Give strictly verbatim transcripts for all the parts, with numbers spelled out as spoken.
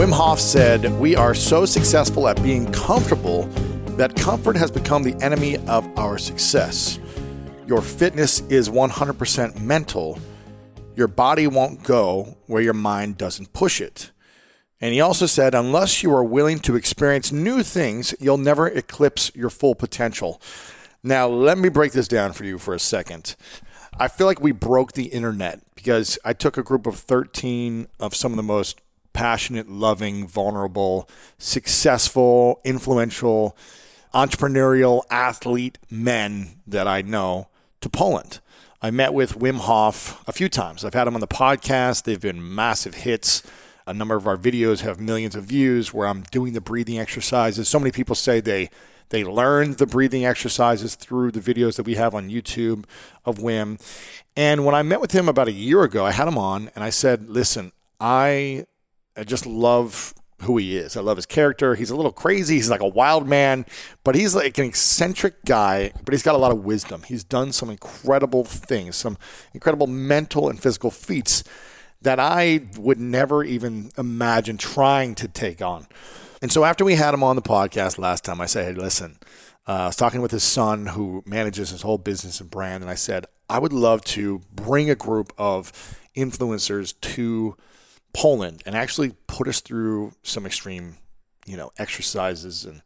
Wim Hof said, "We are so successful at being comfortable that comfort has become the enemy of our success. Your fitness is one hundred percent mental. Your body won't go where your mind doesn't push it." And he also said, "Unless you are willing to experience new things, you'll never eclipse your full potential." Now, let me break this down for you for a second. I feel like we broke the internet because I took a group of thirteen of some of the most passionate, loving, vulnerable, successful, influential, entrepreneurial athlete men that I know to Poland. I met with Wim Hof a few times. I've had him on the podcast. They've been massive hits. A number of our videos have millions of views where I'm doing the breathing exercises. So many people say they they learned the breathing exercises through the videos that we have on YouTube of Wim. And when I met with him about a year ago, I had him on and I said, listen, I, I just love who he is. I love his character. He's a little crazy. He's like a wild man, but he's like an eccentric guy, but he's got a lot of wisdom. He's done some incredible things, some incredible mental and physical feats that I would never even imagine trying to take on. And so after we had him on the podcast last time, I said, hey, listen, uh, I was talking with his son who manages his whole business and brand. And I said, I would love to bring a group of influencers to Poland and actually put us through some extreme, you know, exercises and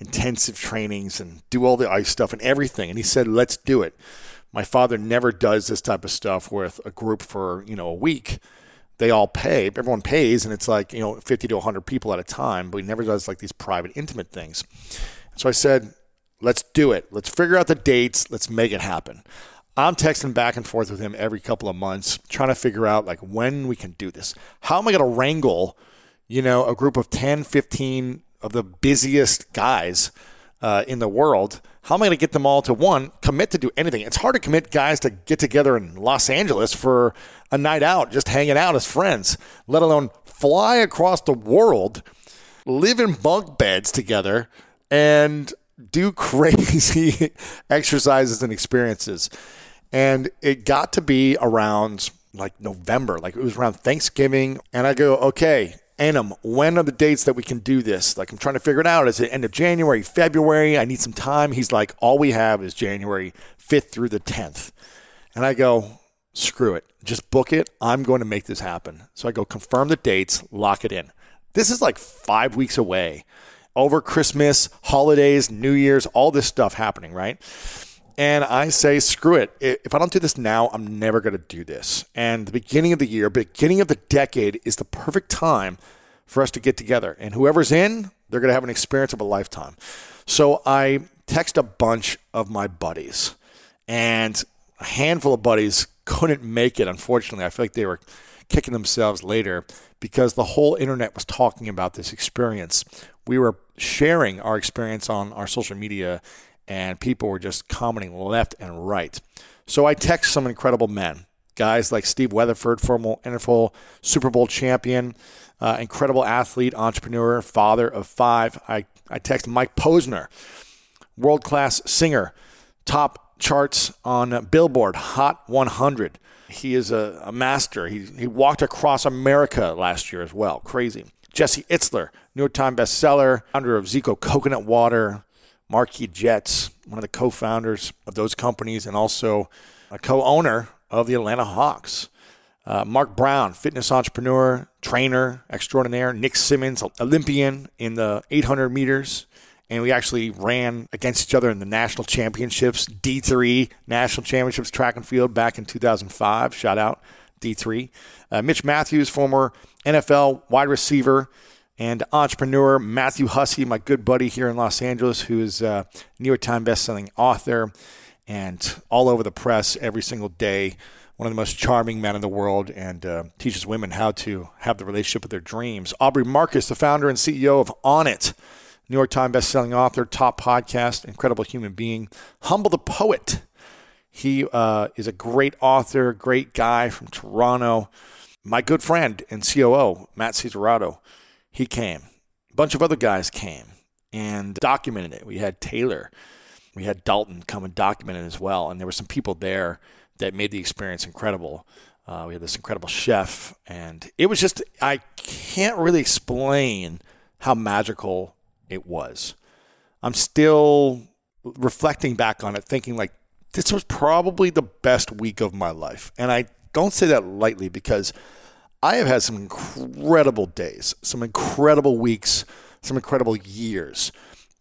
intensive trainings and do all the ice stuff and everything. And he said, let's do it. My father never does this type of stuff with a group for, you know, a week. They all pay, everyone pays. And it's like, you know, fifty to one hundred people at a time, but he never does like these private, intimate things. So I said, let's do it. Let's figure out the dates. Let's make it happen. I'm texting back and forth with him every couple of months, trying to figure out like when we can do this. How am I going to wrangle, you know, a group of ten, fifteen of the busiest guys uh, in the world? How am I going to get them all to, one, commit to do anything? It's hard to commit guys to get together in Los Angeles for a night out, just hanging out as friends, let alone fly across the world, live in bunk beds together, and do crazy exercises and experiences. And it got to be around like November, like it was around Thanksgiving. And I go, okay, Anum, when are the dates that we can do this? Like I'm trying to figure it out. Is it end of January, February? I need some time. He's like, all we have is January fifth through the tenth. And I go, screw it. Just book it. I'm going to make this happen. So I go confirm the dates, lock it in. This is like five weeks away. Over Christmas, holidays, New Year's, all this stuff happening, right? And I say, screw it. If I don't do this now, I'm never going to do this. And the beginning of the year, beginning of the decade is the perfect time for us to get together. And whoever's in, they're going to have an experience of a lifetime. So I text a bunch of my buddies. And a handful of buddies couldn't make it, unfortunately. I feel like they were kicking themselves later because the whole internet was talking about this experience. We were sharing our experience on our social media and people were just commenting left and right. So I text some incredible men, guys like Steve Weatherford, former N F L Super Bowl champion, uh, incredible athlete, entrepreneur, father of five. I, I text Mike Posner, world-class singer, top charts on Billboard, Hot one hundred. He is a, a master. He, he walked across America last year as well. Crazy. Jesse Itzler, New York Times bestseller, founder of Zico Coconut Water, Markie Jets, one of the co-founders of those companies, and also a co-owner of the Atlanta Hawks. Uh, Mark Brown, fitness entrepreneur, trainer extraordinaire. Nick Simmons, Olympian in the eight hundred meters. And we actually ran against each other in the national championships, D three national championships, track and field back in two thousand five. Shout out D three. Uh, Mitch Matthews, former N F L wide receiver and entrepreneur. Matthew Hussey, my good buddy here in Los Angeles, who is a New York Times bestselling author and all over the press every single day one of the most charming men in the world, and uh, teaches women how to have the relationship of their dreams. Aubrey Marcus, the founder and C E O of Onnit, New York Times bestselling author, top podcast, incredible human being. Humble the Poet. He uh, is a great author, great guy from Toronto. My good friend and C O O, Matt Cesarato, he came. A bunch of other guys came and documented it. We had Taylor. We had Dalton come and document it as well. And there were some people there that made the experience incredible. Uh, we had this incredible chef. And it was just, I can't really explain how magical it was. I'm still reflecting back on it, thinking like, this was probably the best week of my life. And I don't say that lightly, because I have had some incredible days, some incredible weeks, some incredible years.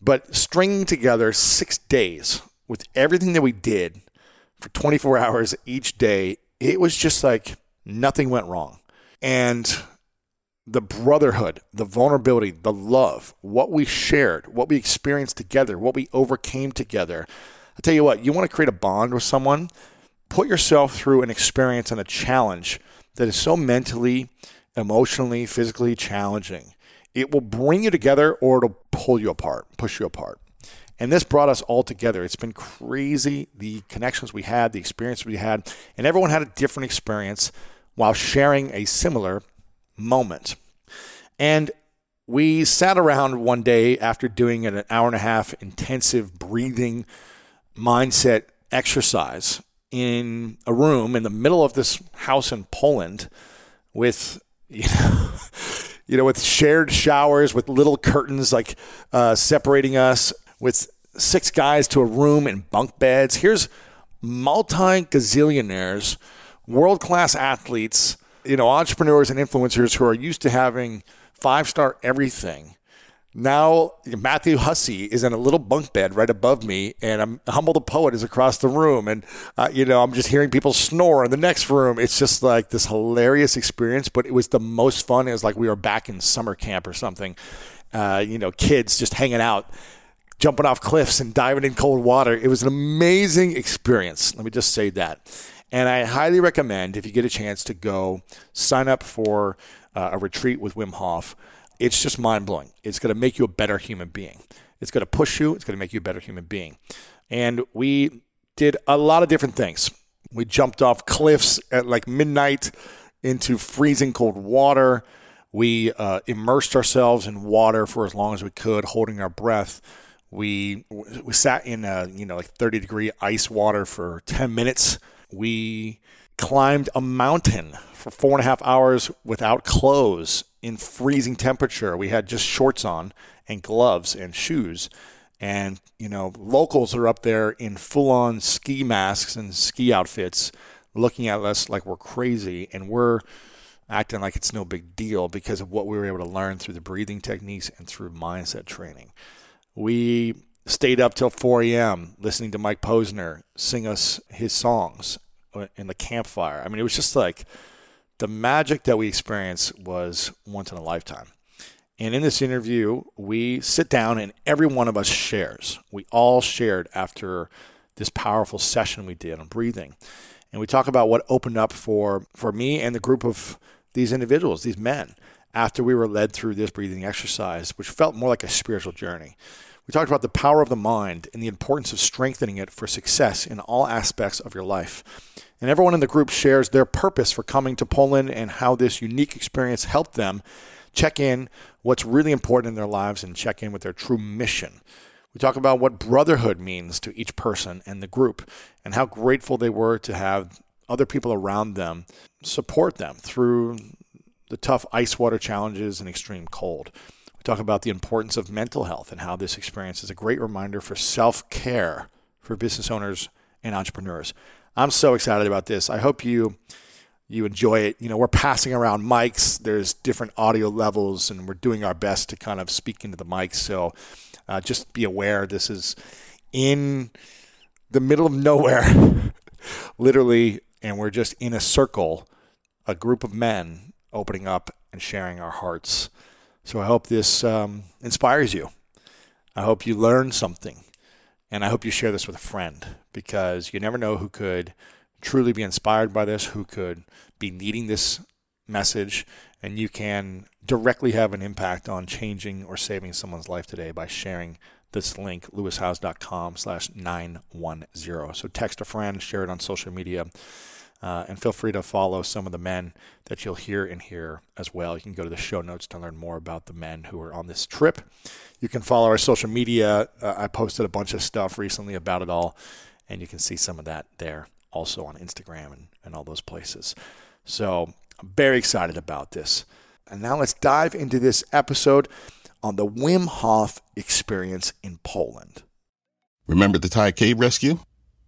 But stringing together six days with everything that we did for twenty-four hours each day, it was just like nothing went wrong. And the brotherhood, the vulnerability, the love, what we shared, what we experienced together, what we overcame together. I'll tell you what, you want to create a bond with someone, put yourself through an experience and a challenge that is so mentally, emotionally, physically challenging. It will bring you together, or it'll pull you apart, push you apart. And this brought us all together. It's been crazy, the connections we had, the experience we had, and everyone had a different experience while sharing a similar moment. And we sat around one day after doing an hour and a half intensive breathing mindset exercise in a room in the middle of this house in Poland with, you know, you know, with shared showers, with little curtains like uh, separating us, with six guys to a room in bunk beds. Here's multi-gazillionaires, world-class athletes, you know, entrepreneurs and influencers who are used to having five-star everything. Now, Matthew Hussey is in a little bunk bed right above me, and I'm, Humble the Poet is across the room, and uh, you know, I'm just hearing people snore in the next room. It's just like this hilarious experience, but it was the most fun. It was like we were back in summer camp or something. Uh, you know, kids just hanging out, jumping off cliffs and diving in cold water. It was an amazing experience. Let me just say that. And I highly recommend, if you get a chance, to go sign up for uh, a retreat with Wim Hof. It's just mind-blowing. It's going to make you a better human being. It's going to push you. It's going to make you a better human being. And we did a lot of different things. We jumped off cliffs at like midnight into freezing cold water. We uh, immersed ourselves in water for as long as we could, holding our breath. We we sat in a, you know, like thirty-degree ice water for ten minutes. We climbed a mountain for four and a half hours without clothes in freezing temperature. We had just shorts on and gloves and shoes. And, you know, locals are up there in full-on ski masks and ski outfits looking at us like we're crazy. And we're acting like it's no big deal because of what we were able to learn through the breathing techniques and through mindset training. We stayed up till four a.m. listening to Mike Posner sing us his songs in the campfire. I mean, it was just like the magic that we experienced was once in a lifetime. And in this interview, we sit down and every one of us shares. We all shared after this powerful session we did on breathing. And we talk about what opened up for, for me and the group of these individuals, these men, after we were led through this breathing exercise, which felt more like a spiritual journey. We talked about the power of the mind and the importance of strengthening it for success in all aspects of your life. And everyone in the group shares their purpose for coming to Poland and how this unique experience helped them check in what's really important in their lives and check in with their true mission. We talk about what brotherhood means to each person and the group and how grateful they were to have other people around them support them through the tough ice water challenges and extreme cold. Talk about the importance of mental health and how this experience is a great reminder for self-care for business owners and entrepreneurs. I'm so excited about this. I hope you you enjoy it. You know, we're passing around mics. There's different audio levels, and we're doing our best to kind of speak into the mics. So uh, just be aware, this is in the middle of nowhere, literally, and we're just in a circle, a group of men opening up and sharing our hearts. So I hope this um, inspires you. I hope you learn something. And I hope you share this with a friend, because you never know who could truly be inspired by this, who could be needing this message, and you can directly have an impact on changing or saving someone's life today by sharing this link, lewis howes dot com slash nine one zero. So text a friend, share it on social media, uh, and feel free to follow some of the men that you'll hear in here as well. You can go to the show notes to learn more about the men who are on this trip. You can follow our social media. Uh, I posted a bunch of stuff recently about it all, and you can see some of that there also on Instagram and, and all those places. So I'm very excited about this. And now let's dive into this episode on the Wim Hof experience in Poland. Remember the Thai cave rescue?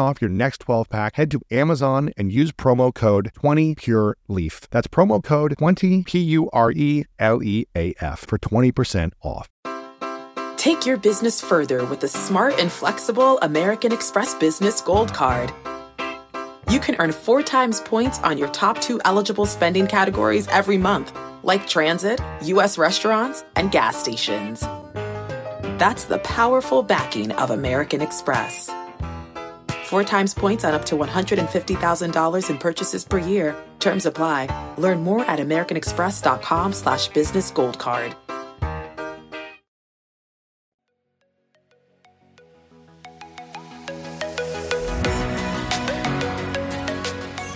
off your next twelve pack, head to Amazon and use promo code twenty pure leaf. That's promo code twenty P U R E L E A F for twenty percent off. Take your business further with the smart and flexible American Express Business Gold Card. You can earn four times points on your top two eligible spending categories every month, like transit, U S restaurants, and gas stations. That's the powerful backing of American Express. Four times points on up to one hundred fifty thousand dollars in purchases per year. Terms apply. Learn more at americanexpress.com slash business gold card.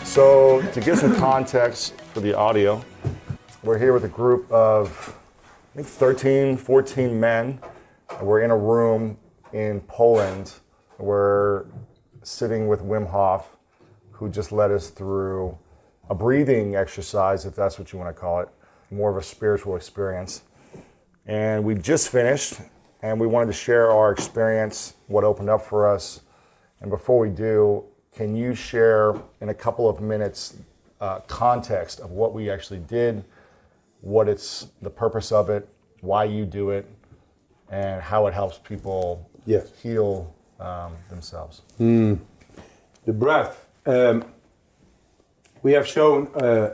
So to give some context for the audio, we're here with a group of, I think, thirteen, fourteen men. We're in a room in Poland. We're sitting with Wim Hof, who just led us through a breathing exercise, if that's what you want to call it, more of a spiritual experience. And we just finished, and we wanted to share our experience, what opened up for us. And before we do, can you share in a couple of minutes uh, context of what we actually did, what it's the purpose of it, why you do it, and how it helps people yes. heal Um, themselves. Mm. The breath. Um, we have shown uh,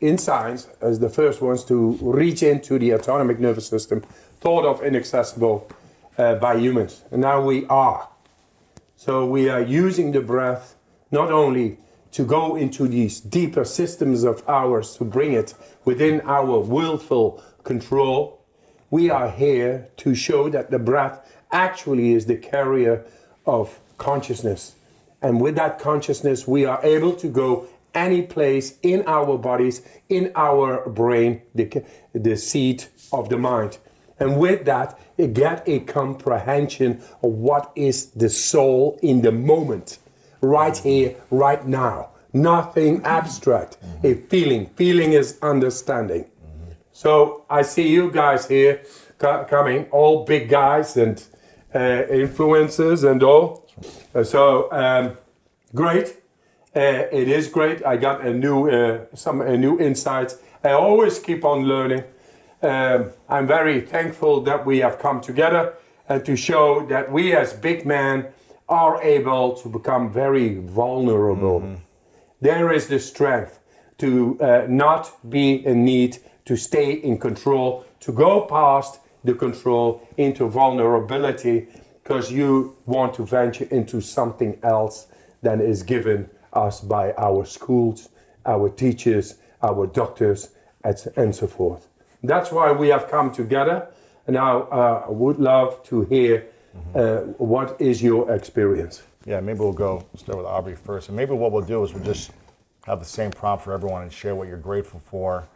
in science as the first ones to reach into the autonomic nervous system, thought of inaccessible uh, by humans. And now we are. So we are using the breath not only to go into these deeper systems of ours, to bring it within our willful control. We are here to show that the breath actually is the carrier of consciousness. And with that consciousness, we are able to go any place in our bodies, in our brain, the, the seat of the mind. And with that, you get a comprehension of what is the soul in the moment, right here, right now. Nothing abstract, mm-hmm. a feeling. Feeling is understanding. Mm-hmm. So I see you guys here ca- coming, all big guys and Uh, influences and all. Uh, so um, great. Uh, it is great. I got a new uh, some a new insights. I always keep on learning. Um, I'm very thankful that we have come together and to show that we as big men are able to become very vulnerable. Mm-hmm. There is the strength to uh, not be in need, to stay in control, to go past the control into vulnerability, because you want to venture into something else than is given us by our schools, our teachers, our doctors, and so forth. That's why we have come together. And now uh, I would love to hear uh, what is your experience. Yeah, maybe we'll go start with Aubrey first. And maybe what we'll do is we'll just have the same prompt for everyone and share what you're grateful for,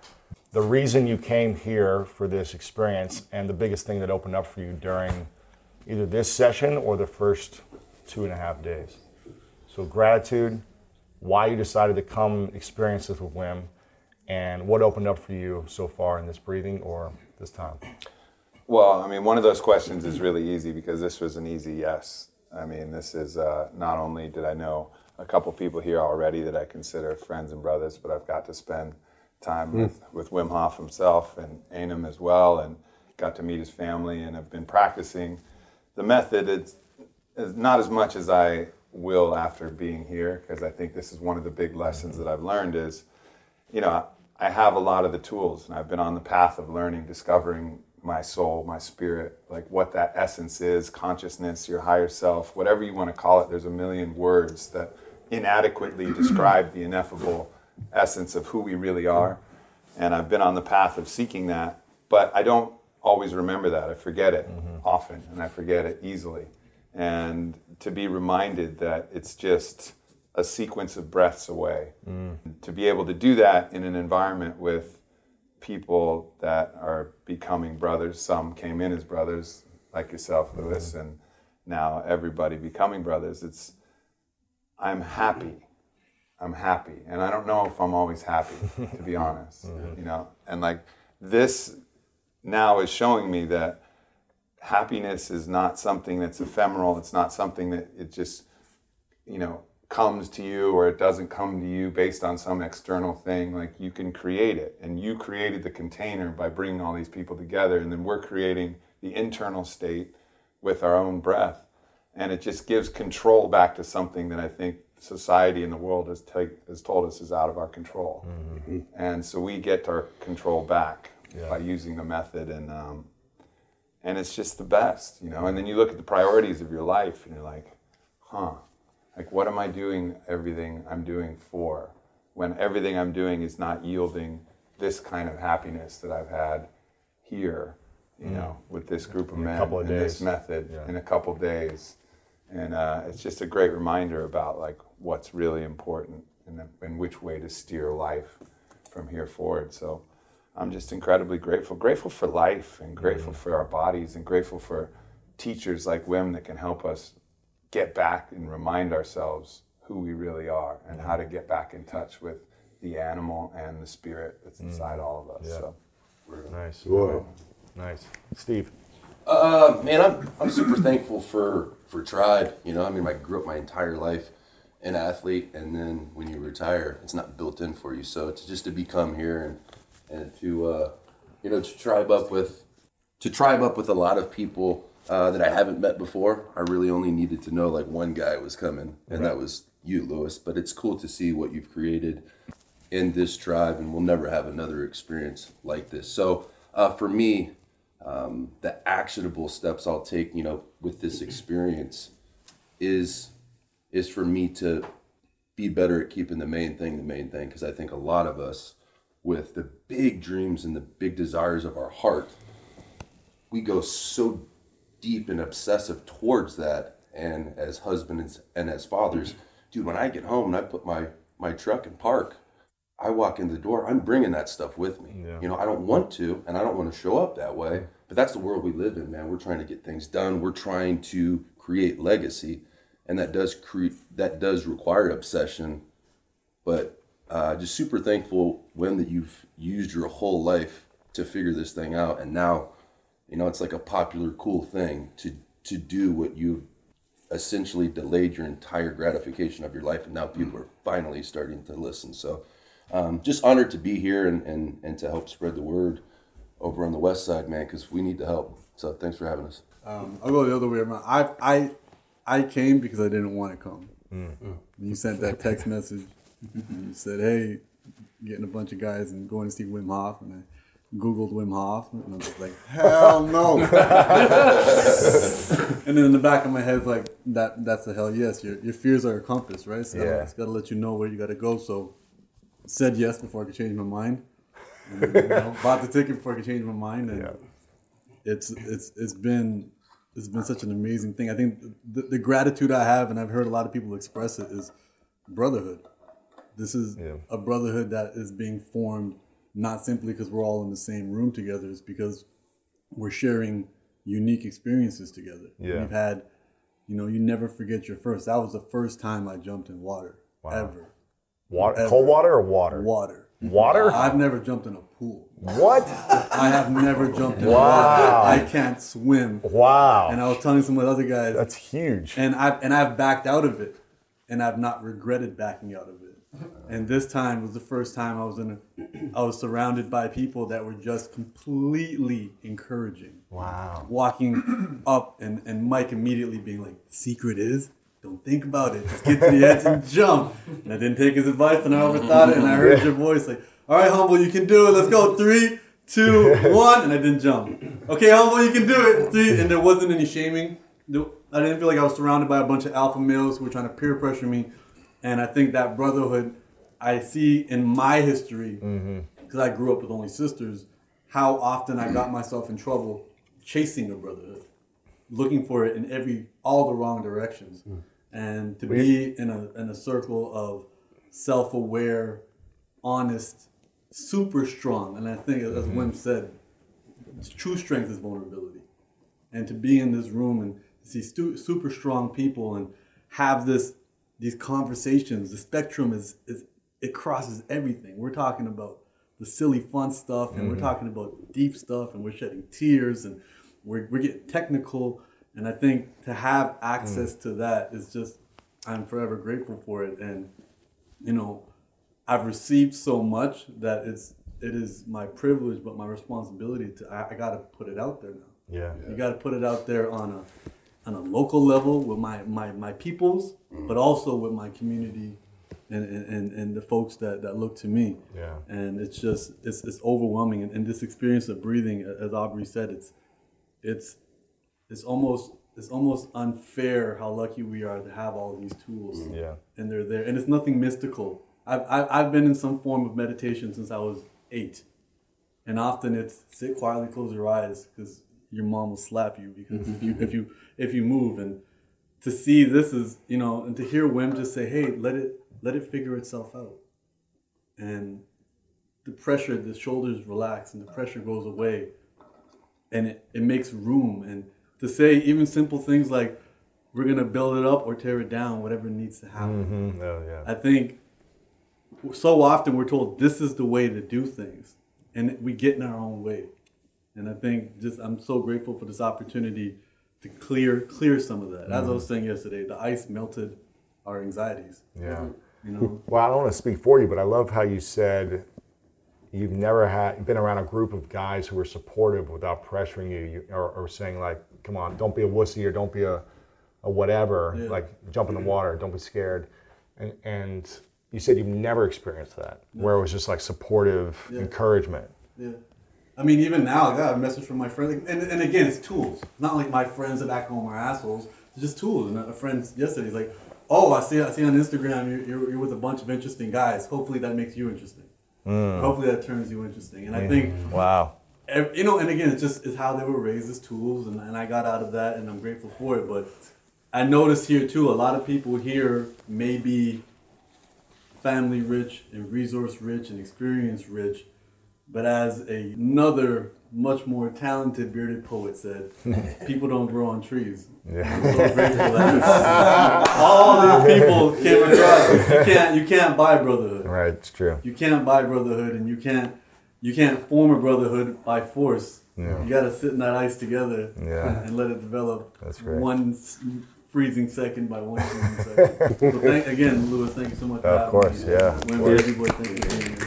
the reason you came here for this experience, and the biggest thing that opened up for you during either this session or the first two and a half days. So gratitude, why you decided to come experience this with Wim, and what opened up for you so far in this breathing or this time? Well, I mean, one of those questions is really easy because this was an easy yes. I mean, this is uh, not only did I know a couple people here already that I consider friends and brothers, but I've got to spend time mm. with, with Wim Hof himself and Anum as well, and got to meet his family, and have been practicing the method. It's, it's not as much as I will after being here, because I think this is one of the big lessons that I've learned is, you know, I have a lot of the tools, and I've been on the path of learning, discovering my soul, my spirit, like what that essence is, consciousness, your higher self, whatever you want to call it. There's a million words that inadequately describe the ineffable essence of who we really are. And I've been on the path of seeking that, but I don't always remember that. I forget it mm-hmm. often, and I forget it easily. And to be reminded that it's just a sequence of breaths away. Mm. To be able to do that in an environment with people that are becoming brothers. Some came in as brothers, like yourself, Lewis, mm-hmm. and now everybody becoming brothers. It's, I'm happy. I'm happy. And I don't know if I'm always happy, to be honest. Mm-hmm. You know, and like this now is showing me that happiness is not something that's ephemeral. It's not something that it just, you know, comes to you or it doesn't come to you based on some external thing. Like, you can create it, and you created the container by bringing all these people together, and then we're creating the internal state with our own breath. And it just gives control back to something that I think society and the world has, take, has told us is out of our control. Mm-hmm. And so we get our control back yeah. by using the method, and um, and it's just the best, you know. And then you look at the priorities of your life, and you're like, huh, like what am I doing everything I'm doing for, when everything I'm doing is not yielding this kind of happiness that I've had here, you mm. know, with this group of in men, of and days. This method, yeah. in a couple of days. And uh, it's just a great reminder about like what's really important and, and which way to steer life from here forward. So I'm just incredibly grateful, grateful for life, and grateful mm. for our bodies, and grateful for teachers like Wim that can help us get back and remind ourselves who we really are, and mm. how to get back in touch with the animal and the spirit that's mm. inside all of us. Yeah. So really nice. Whoa. Nice. Steve. Uh, man, I'm I'm super thankful for, for Tribe. You know, I mean, I grew up my entire life an athlete, and then when you retire, it's not built in for you. So to just to become here and and to uh, you know, to tribe up with to tribe up with a lot of people uh, that I haven't met before. I really only needed to know like one guy was coming, and right. that was you, Lewis. But it's cool to see what you've created in this tribe, and we'll never have another experience like this. So uh, for me, um, the actionable steps I'll take, you know, with this experience is is for me to be better at keeping the main thing the main thing, because I think a lot of us, with the big dreams and the big desires of our heart, we go so deep and obsessive towards that. And as husbands and as fathers, dude, when I get home and I put my, my truck in park, I walk in the door, I'm bringing that stuff with me. Yeah. You know, I don't want to, and I don't want to show up that way, but that's the world we live in, man. We're trying to get things done. We're trying to create legacy, and that does create, that does require obsession. But Uh, just super thankful, Wim, that you've used your whole life to figure this thing out. And now, you know, it's like a popular, cool thing to to do what you've essentially delayed your entire gratification of your life. And now people are finally starting to listen. So um, just honored to be here and, and, and to help spread the word over on the West Side, man, because we need the help. So thanks for having us. Um, I'll go the other way around. I, I, I came because I didn't want to come. Mm-hmm. You sent that text message. You said, hey, getting a bunch of guys and going to see Wim Hof. And I Googled Wim Hof. And I was like, hell no. And then in the back of my head, like, that that's a hell yes. Your your fears are a compass, right? So yeah. It's got to let you know where you got to go. So I said yes before I could change my mind. And, you know, bought the ticket before I could change my mind. And yeah. it's, it's it's been it's been such an amazing thing. I think the, the gratitude I have, and I've heard a lot of people express it, is brotherhood. This is yeah. a brotherhood that is being formed not simply because we're all in the same room together. It's because we're sharing unique experiences together. Yeah. We've had, you know, you never forget your first. That was the first time I jumped in water, wow. ever. Water, ever. Cold water or water? Water. Water? I've never jumped in a pool. What? I have never jumped in wow. water. I can't swim. Wow. And I was telling some of the other guys. That's huge. And I've, and I've backed out of it. And I've not regretted backing out of it. And this time was the first time I was in a, I was surrounded by people that were just completely encouraging. Wow. Walking up and, and Mike immediately being like, the secret is, don't think about it. Just get to the edge and jump. And I didn't take his advice and I overthought it. And I heard yeah. your voice like, all right, Humble, you can do it. Let's go. Three, two, one. And I didn't jump. Okay, Humble, you can do it. Three. And there wasn't any shaming. I didn't feel like I was surrounded by a bunch of alpha males who were trying to peer pressure me. And I think that brotherhood, I see in my history, because mm-hmm. I grew up with only sisters, how often I got myself in trouble chasing a brotherhood, looking for it in every all the wrong directions. Mm. And to be in a in a circle of self-aware, honest, super strong. And I think, as mm-hmm. Wim said, true strength is vulnerability. And to be in this room and see stu- super strong people and have this... These conversations, the spectrum is, is it crosses everything. We're talking about the silly fun stuff and mm-hmm. we're talking about deep stuff and we're shedding tears and we're we're getting technical. And I think to have access mm. to that is just, I'm forever grateful for it. And, you know, I've received so much that it's it is my privilege, but my responsibility to, I, I gotta put it out there now. Yeah. yeah. You gotta put it out there on a on a local level with my, my, my peoples, mm. but also with my community and, and, and the folks that, that look to me. Yeah. And it's just, it's it's overwhelming. And, and this experience of breathing, as Aubrey said, it's it's it's almost it's almost unfair how lucky we are to have all these tools. Mm. Yeah. And they're there. And it's nothing mystical. I've, I've, I've been in some form of meditation since I was eight. And often it's sit quietly, close your eyes, because your mom will slap you because if you if you if you move. And to see this is, you know, and to hear Wim just say, hey, let it let it figure itself out. And the pressure, the shoulders relax and the pressure goes away. And it, it makes room. And to say even simple things like, we're gonna build it up or tear it down, whatever needs to happen. Mm-hmm. Oh, yeah. I think so often we're told this is the way to do things. And we get in our own way. And I think just I'm so grateful for this opportunity to clear clear some of that. Mm-hmm. As I was saying yesterday, the ice melted our anxieties. Yeah. You know? Well, I don't want to speak for you, but I love how you said you've never had been around a group of guys who were supportive without pressuring you, you or, or saying like, come on, don't be a wussy or don't be a, a whatever, yeah. like jump in the water, don't be scared. And, and you said you've never experienced that, yeah. where it was just like supportive yeah. encouragement. Yeah. I mean, even now, I got a message from my friend. And, and again, it's tools. Not like my friends at back home are assholes. It's just tools. And a friend yesterday, he's like, oh, I see I see on Instagram you're, you're, you're with a bunch of interesting guys. Hopefully that makes you interesting. Mm. Hopefully that turns you interesting. And I think, mm. wow. You know, and again, it's just it's how they were raised as tools. And, and I got out of that, and I'm grateful for it. But I noticed here, too, a lot of people here may be family rich and resource rich and experience rich. But as a, another much more talented bearded poet said, people don't grow on trees. Yeah. I'm so grateful that all these people came across. You can't you can't buy brotherhood. Right, it's true. You can't buy brotherhood, and you can't you can't form a brotherhood by force. Yeah. You got to sit in that ice together yeah. and let it develop. That's right. One freezing second by one freezing second. So thank, again, Lewis, thank you so much. Of for course, yeah. Of course. Boy, thank you.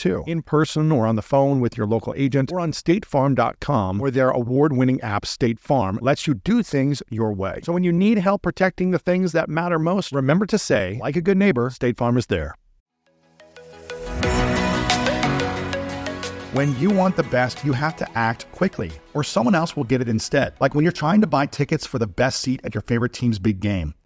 Too, in person or on the phone with your local agent or on state farm dot com, where their award-winning app, State Farm, lets you do things your way. So when you need help protecting the things that matter most, remember to say, like a good neighbor, State Farm is there. When you want the best, you have to act quickly, or someone else will get it instead. Like when you're trying to buy tickets for the best seat at your favorite team's big game,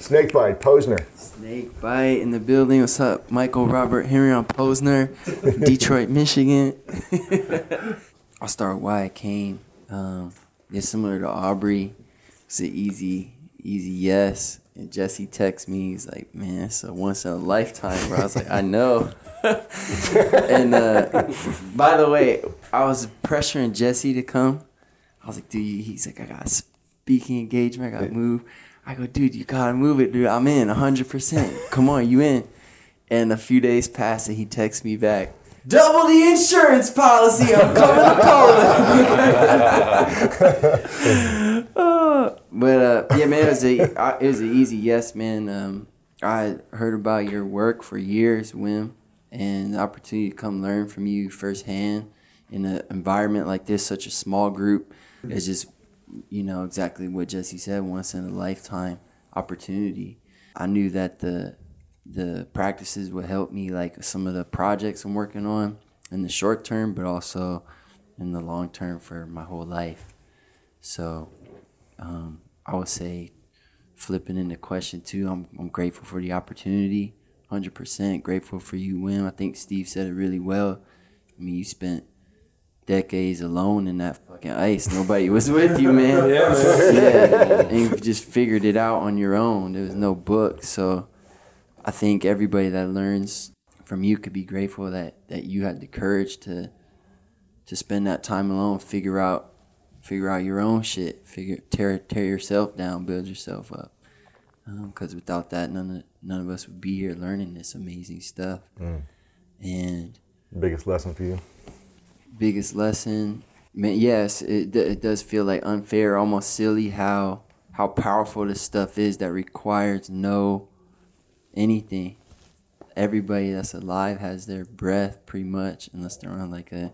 Snake Bite, Posner. Snake Bite in the building. What's up? Michael Robert Henry on Posner, Detroit, Michigan. I'll start why I came. Um, it's similar to Aubrey. It's an easy, easy yes. And Jesse texts me. He's like, man, it's a once in a lifetime, bro. I was like, I know. And uh, by the way, I was pressuring Jesse to come. I was like, dude, he's like, I got to speaking engagement, I gotta move. I go, dude, you gotta move it, dude. I'm in one hundred percent. Come on, you in. And a few days pass, and he texts me back, double the insurance policy. I'm coming to Poland. uh, but uh, yeah, man, it was a I, it was an easy yes, man. Um, I heard about your work for years, Wim, and the opportunity to come learn from you firsthand in an environment like this, such a small group. It's just, you know, exactly what Jesse said, once in a lifetime opportunity. I knew that the the practices would help me, like some of the projects I'm working on in the short term, but also in the long term for my whole life. So um, I would say, flipping into question two, I'm I'm grateful for the opportunity, one hundred percent grateful for you, Wim. I think Steve said it really well. I mean, you spent decades alone in that fucking ice. Nobody was with you, man. Yeah, man. Yeah. And you just figured it out on your own. There was no book. So I think everybody that learns from you could be grateful that, that you had the courage to to spend that time alone, figure out figure out your own shit, figure tear tear yourself down, build yourself up. Because um, without that, none of none of us would be here learning this amazing stuff. Mm. And biggest lesson for you? Biggest lesson, man, yes, it it does feel like unfair, almost silly how how powerful this stuff is that requires no anything. Everybody that's alive has their breath pretty much, unless they're on like a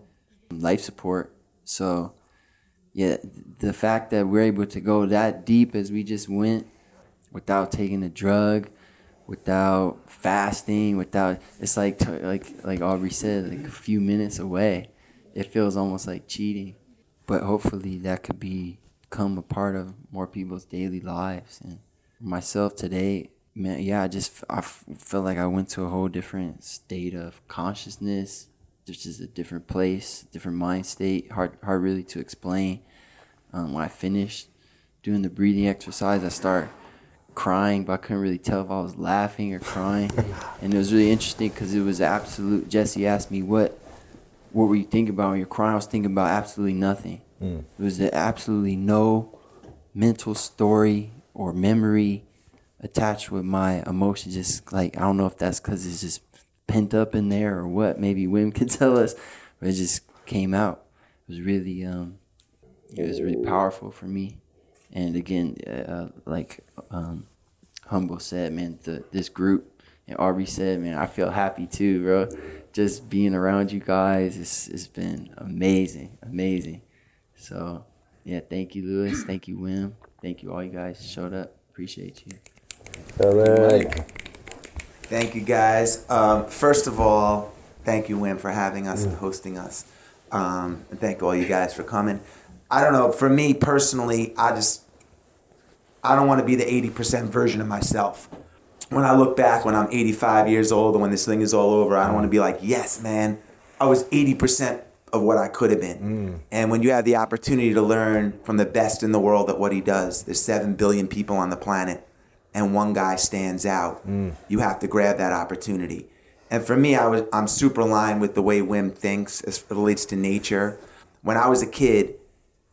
life support. So yeah, the fact that we're able to go that deep as we just went without taking a drug, without fasting, without, it's like like like Aubrey said, like a few minutes away. It feels almost like cheating, but hopefully that could be, become a part of more people's daily lives. And myself today, man, yeah, I just I f- feel like I went to a whole different state of consciousness. There's just a different place, different mind state, hard hard really to explain. Um, when I finished doing the breathing exercise, I started crying, but I couldn't really tell if I was laughing or crying. And it was really interesting because it was absolute. Jesse asked me, what, what were you thinking about when you're crying? I was thinking about absolutely nothing. Mm. It was absolutely no mental story or memory attached with my emotion. Just like, I don't know if that's because it's just pent up in there or what. Maybe Wim could tell us, but it just came out. It was really, um, it was really powerful for me. And again, uh, like um, Humble said, man, the, this group, and Aubrey said, man, I feel happy too, bro. Just being around you guys, it's it's been amazing, amazing. So, yeah, thank you, Lewis. Thank you, Wim. Thank you, all you guys who showed up. Appreciate you. All right. Thank you, guys. Um, first of all, thank you, Wim, for having us mm. and hosting us. Um, and thank all you guys for coming. I don't know. For me personally, I just I don't want to be the eighty percent version of myself. When I look back, when I'm eighty-five years old, and when this thing is all over, I don't want to be like, yes, man, I was eighty percent of what I could have been. Mm. And when you have the opportunity to learn from the best in the world at what he does, there's seven billion people on the planet, and one guy stands out. Mm. You have to grab that opportunity. And for me, I was I'm super aligned with the way Wim thinks as it relates to nature. When I was a kid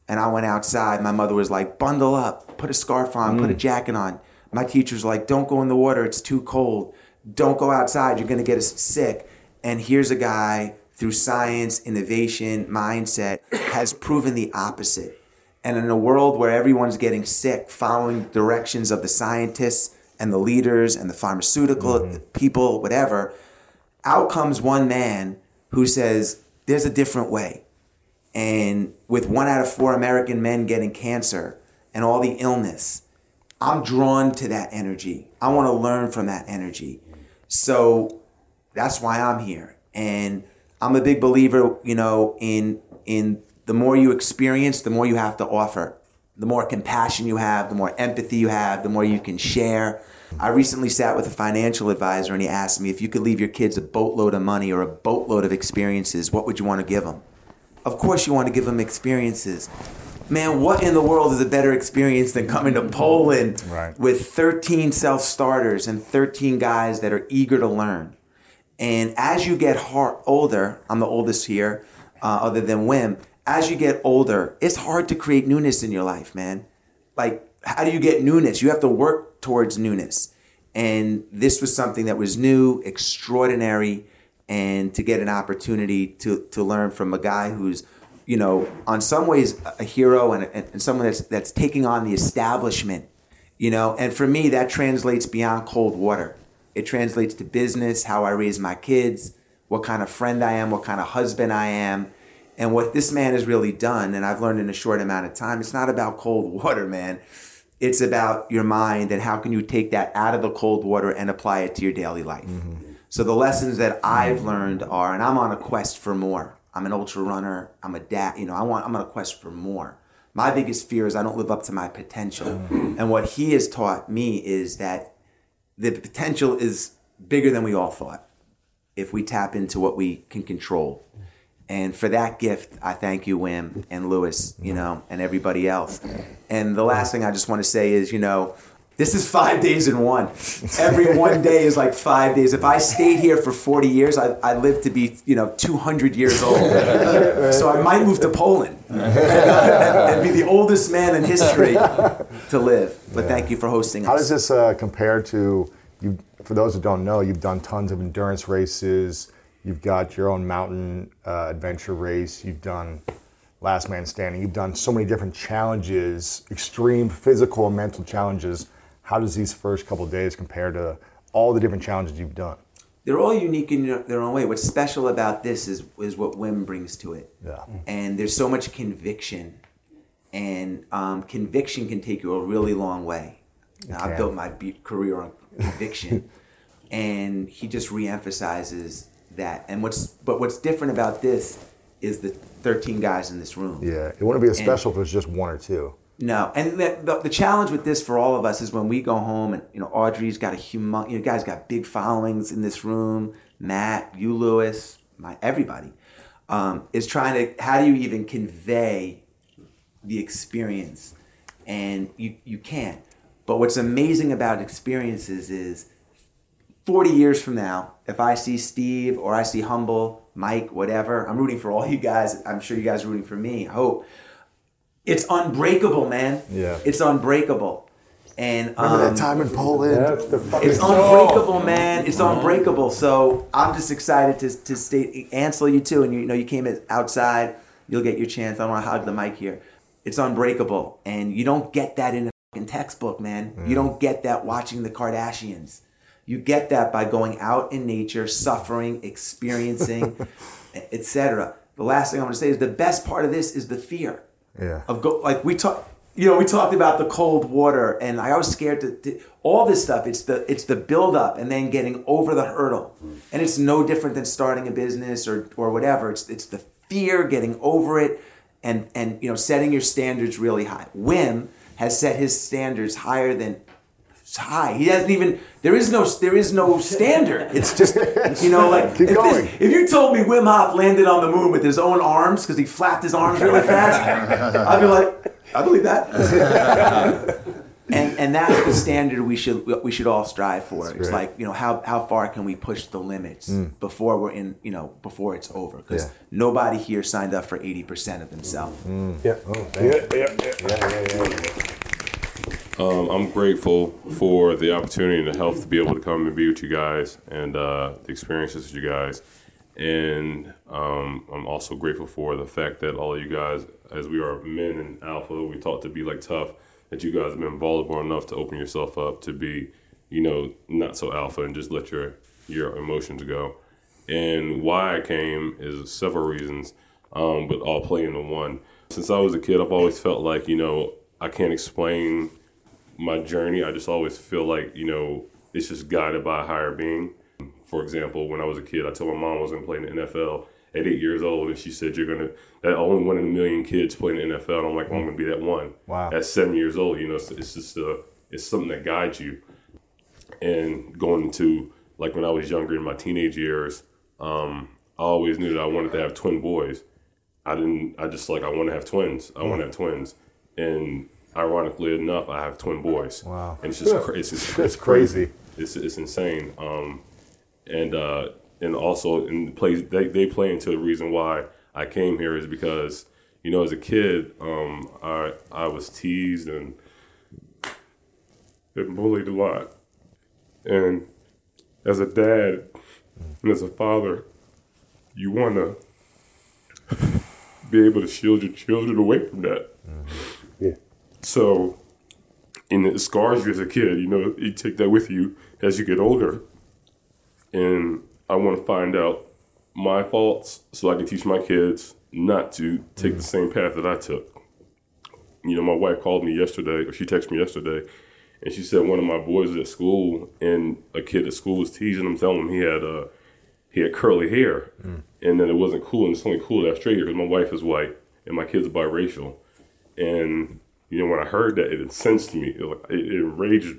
and I went outside, my mother was like, bundle up, put a scarf on, mm. put a jacket on. My teacher's like, don't go in the water, it's too cold. Don't go outside, you're gonna get us sick. And here's a guy, through science, innovation, mindset, has proven the opposite. And in a world where everyone's getting sick, following directions of the scientists and the leaders and the pharmaceutical mm-hmm. people, whatever, out comes one man who says, there's a different way. And with one out of four American men getting cancer and all the illness, I'm drawn to that energy. I want to learn from that energy. So that's why I'm here. And I'm a big believer, you know, in in the more you experience, the more you have to offer. The more compassion you have, the more empathy you have, the more you can share. I recently sat with a financial advisor and he asked me, if you could leave your kids a boatload of money or a boatload of experiences, what would you want to give them? Of course you want to give them experiences. Man, what in the world is a better experience than coming to Poland right. with thirteen self-starters and thirteen guys that are eager to learn? And as you get hard, older, I'm the oldest here, uh, other than Wim, as you get older, it's hard to create newness in your life, man. Like, how do you get newness? You have to work towards newness. And this was something that was new, extraordinary, and to get an opportunity to to learn from a guy who's, you know, on some ways a hero and, and someone that's that's taking on the establishment, you know. And for me, that translates beyond cold water. It translates to business, how I raise my kids, what kind of friend I am, what kind of husband I am. And what this man has really done, and I've learned in a short amount of time, it's not about cold water, man. It's about your mind and how can you take that out of the cold water and apply it to your daily life. Mm-hmm. So the lessons that I've learned are, and I'm on a quest for more. I'm an ultra runner. I'm a dad. You know, I want. I'm on a quest for more. My biggest fear is I don't live up to my potential. Mm-hmm. And what he has taught me is that the potential is bigger than we all thought if we tap into what we can control. And for that gift, I thank you, Wim and Lewis, you know, and everybody else. And the last thing I just want to say is, you know, this is five days in one. Every one day is like five days. If I stayed here for forty years, I I live to be, you know, two hundred years old. So I might move to Poland and, and be the oldest man in history to live. But yeah. Thank you for hosting us. How does this uh, compare to, you? For those who don't know, you've done tons of endurance races. You've got your own mountain uh, adventure race. You've done Last Man Standing. You've done so many different challenges, extreme physical and mental challenges. How does these first couple of days compare to all the different challenges you've done? They're all unique in their own way. What's special about this is is what Wim brings to it. Yeah. And there's so much conviction. And um, conviction can take you a really long way. Now, I built my be- career on conviction. And he just reemphasizes that. And what's but what's different about this is the thirteen guys in this room. Yeah, it wouldn't be as special and, if it was just one or two. No, and the, the, the challenge with this for all of us is when we go home and, you know, Audrey's got a humongous, you know, guys got big followings in this room, Matt, you, Lewis, my everybody, um, is trying to, how do you even convey the experience? And you, you can't. But what's amazing about experiences is forty years from now, if I see Steve or I see Humble, Mike, whatever, I'm rooting for all you guys. I'm sure you guys are rooting for me, I hope. It's unbreakable, man. Yeah. It's unbreakable. And remember um, that time in Poland? That's the fucking it's unbreakable, show. man. It's unbreakable. So I'm just excited to to stay. Ansel, you too, and you, you know you came outside. You'll get your chance. I don't want to hog the mic here. It's unbreakable, and you don't get that in a fucking textbook, man. Mm. You don't get that watching the Kardashians. You get that by going out in nature, suffering, experiencing, et cetera. The last thing I want to say is the best part of this is the fear. Yeah. Of go like we talk, you know, we talked about the cold water, and I was scared to, to all this stuff. It's the it's the build up and then getting over the hurdle, and it's no different than starting a business or or whatever. It's it's the fear, getting over it, and and you know, setting your standards really high. Wim has set his standards higher than high. He hasn't even. There is no. There is no standard. It's just you know like. Keep if, going. This, if you told me Wim Hof landed on the moon with his own arms because he flapped his arms really fast, I'd be like, I believe that. and and that's the standard we should we should all strive for. That's it's great. Like you know how how far can we push the limits mm. before we're in you know before it's over because yeah. nobody here signed up for eighty percent of themselves. Mm. Yeah. Oh, yeah. Yeah. Yeah. Yeah. Yeah. Yeah. Um, I'm grateful for the opportunity and the health to be able to come and be with you guys and uh, the experiences with you guys. And um, I'm also grateful for the fact that all of you guys, as we are men in alpha, we taught to be like tough, that you guys have been vulnerable enough to open yourself up to be, you know, not so alpha and just let your, your emotions go. And why I came is several reasons, um, but all play into one. Since I was a kid, I've always felt like, you know, I can't explain my journey. I just always feel like, you know, it's just guided by a higher being. For example, when I was a kid, I told my mom I was going to play in the N F L at eight years old. And she said, you're going to, that only one in a million kids play in the N F L. And I'm like, well, I'm going to be that one. Wow. At seven years old, you know, it's, it's just, uh, it's something that guides you. And going into, like when I was younger in my teenage years, um, I always knew that I wanted to have twin boys. I didn't, I just like, I want to have twins. I want to have twins. And ironically enough, I have twin boys. Wow. And it's just cra- it's, it's, it's crazy. It's it's insane. Um, and uh, and also in the play, they they play into the reason why I came here is because you know as a kid um, I I was teased and bullied a lot, and as a dad and as a father, you want to be able to shield your children away from that. Mm-hmm. Yeah. So, and it scars you as a kid, you know, you take that with you as you get older. And I want to find out my faults so I can teach my kids not to take mm-hmm. the same path that I took. You know, my wife called me yesterday, or she texted me yesterday, and she said one of my boys is at school, and a kid at school was teasing him, telling him he had uh, he had curly hair, mm. and that it wasn't cool, and it's only cool to have straight hair because my wife is white, and my kids are biracial. And you know, when I heard that, it incensed me. It, it, it enraged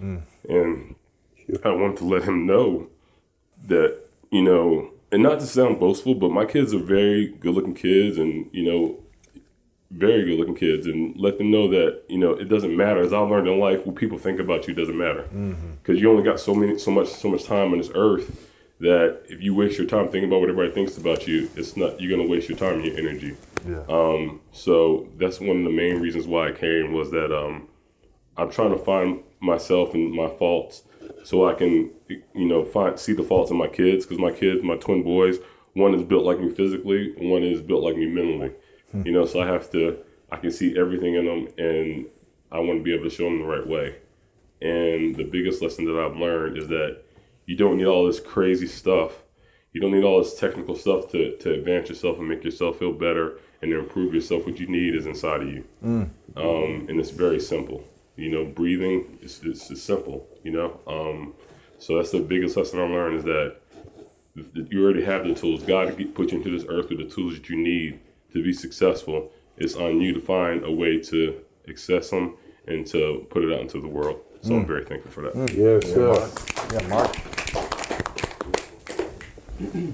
me. Mm. And I wanted to let him know that, you know, and not to sound boastful, but my kids are very good-looking kids and, you know, very good-looking kids. And let them know that, you know, it doesn't matter. As I learned in life, what people think about you doesn't matter. Because mm-hmm. you only got so many, so much, so much time on this earth that if you waste your time thinking about what everybody thinks about you, it's not, you're going to waste your time and your energy. Yeah. Um, so that's one of the main reasons why I came was that um, I'm trying to find myself and my faults so I can, you know, find see the faults in my kids because my kids, my twin boys, one is built like me physically, one is built like me mentally. Hmm. You know, so I have to, I can see everything in them and I want to be able to show them the right way. And the biggest lesson that I've learned is that you don't need all this crazy stuff. You don't need all this technical stuff to, to advance yourself and make yourself feel better and to improve yourself. What you need is inside of you. Mm. Um, and it's very simple. You know, breathing, it's, it's, it's simple, you know. Um, so that's the biggest lesson I learned is that you already have the tools. God put you into this earth with the tools that you need to be successful. It's on you to find a way to access them and to put it out into the world. So mm. I'm very thankful for that. Mm. Yes, yeah, sure. Yeah, Mark.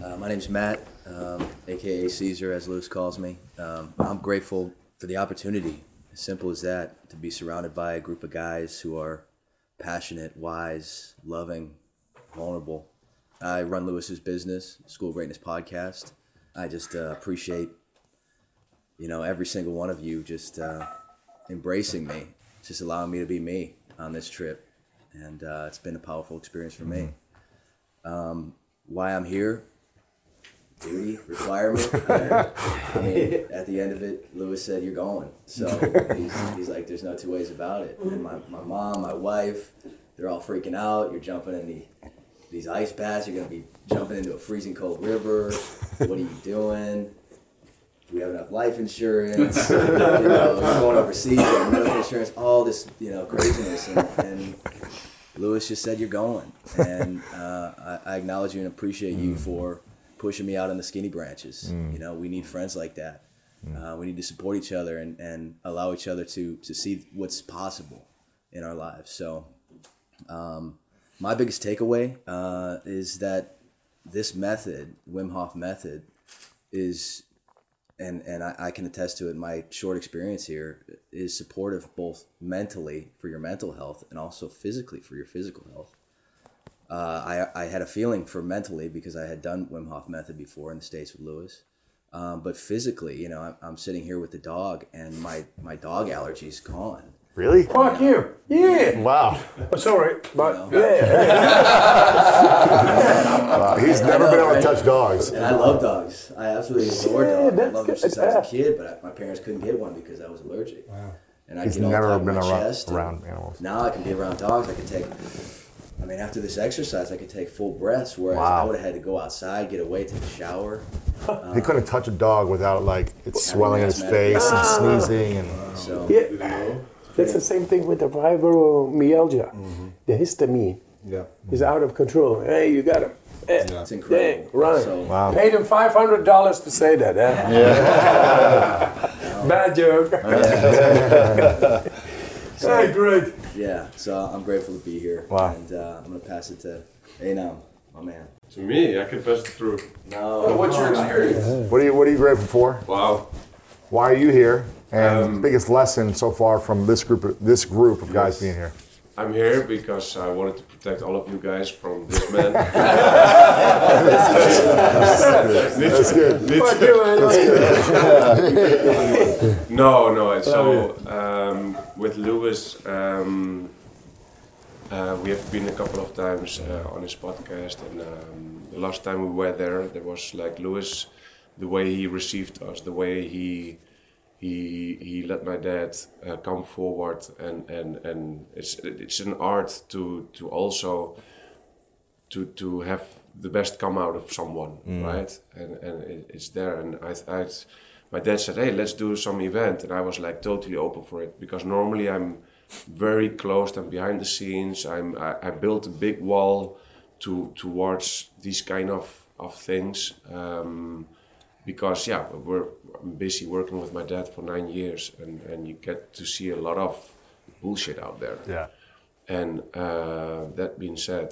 Uh, my name's Matt, um, a k a. Caesar, as Lewis calls me. Um, I'm grateful for the opportunity, as simple as that, to be surrounded by a group of guys who are passionate, wise, loving, vulnerable. I run Lewis's business, School of Greatness podcast. I just uh, appreciate you know, every single one of you just uh, embracing me, just allowing me to be me on this trip. And uh, it's been a powerful experience for me. Um, why I'm here, duty, requirement. I mean, at the end of it, Lewis said, you're going. So he's, he's like, there's no two ways about it. And my, my mom, my wife, they're all freaking out. You're jumping in the these ice baths. You're going to be jumping into a freezing cold river. What are you doing? Do we have enough life insurance? You know, going overseas, medical insurance, all this, you know, craziness. And, and Lewis just said, you're going. And uh, I, I acknowledge you and appreciate mm. you for pushing me out on the skinny branches. Mm. You know, we need friends like that. Mm. Uh, we need to support each other and, and allow each other to, to see what's possible in our lives. So um, my biggest takeaway uh, is that this method, Wim Hof method, is... and and I, I can attest to it, my short experience here is supportive both mentally for your mental health and also physically for your physical health. Uh, I, I had a feeling for mentally because I had done Wim Hof Method before in the States with Lewis. Um, but physically, you know, I'm, I'm sitting here with the dog and my, my dog allergy's gone. Really? Fuck you. Yeah. Wow. I'm sorry, but you know. yeah. Wow. He's never know, been able right? to touch dogs. And I love dogs. I absolutely adore yeah, dogs. I loved them since bad. I was a kid, but I, my parents couldn't get one because I was allergic. Wow. And I He's get all never been around, around animals. Now I can be around dogs. I can take, I mean, after this exercise, I could take full breaths, whereas wow. I would have had to go outside, get away, take a shower. Um, he couldn't touch a dog without, like, it's swelling in his face ah. and sneezing. and. Wow. So, yeah. you know, That's the same thing with the fibromyalgia. Mm-hmm. The histamine yeah. is out of control. Hey, you got him. Eh, yeah. It's incredible. Dang, run. So, wow. Paid him five hundred dollars to say that. Eh? Yeah. yeah. Bad joke. so, hey, great. Yeah, so I'm grateful to be here. Wow. And uh, I'm going to pass it to Anum, my man. To me, I can pass it through. No. Well, what's your experience? Yeah. What are you, what are you grateful for? Wow. Why are you here? And um, the biggest lesson so far from this group, this group of yes. guys being here. I'm here because I wanted to protect all of you guys from this man. That's good. That's good. No, no. So um, with Lewis, um, uh, we have been a couple of times uh, on his podcast, and um, the last time we were there, there was like Lewis, the way he received us, the way he. He he let my dad uh, come forward, and, and, and it's it's an art to to also to to have the best come out of someone, mm. right? And and it, it's there. And I I my dad said, hey, let's do some event, and I was like totally open for it because normally I'm very closed and behind the scenes. I'm I, I built a big wall to towards these kind of of things. Um, Because yeah, we're busy working with my dad for nine years, and, and you get to see a lot of bullshit out there. Yeah. And uh, that being said,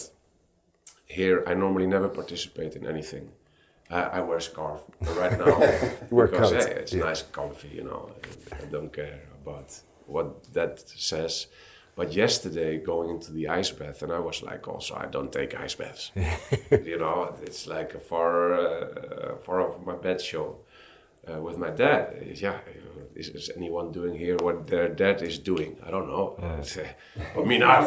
here I normally never participate in anything. I, I wear a scarf right now because hey, it's yeah. nice and comfy, you know. I, I don't care about what that says. But yesterday, going into the ice bath, and I was like, also, I don't take ice baths. You know, it's like a far, uh, far off my bed show uh, with my dad. Yeah, is, is anyone doing here what their dad is doing? I don't know. Or uh, me not.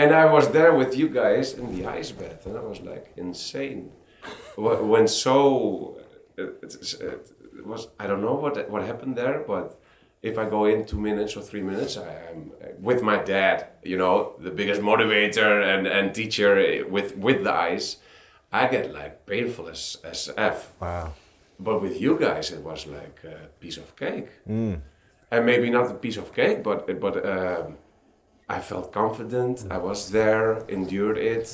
And I was there with you guys in the ice bath, and I was like, insane. When so, it, it, it was, I don't know what what happened there, but. If I go in two minutes or three minutes, I am with my dad, you know, the biggest motivator and, and teacher with, with the ice. I get like painful as, as F. Wow. But with you guys, it was like a piece of cake. Mm. And maybe not a piece of cake, but, but um, I felt confident. Mm. I was there, endured it.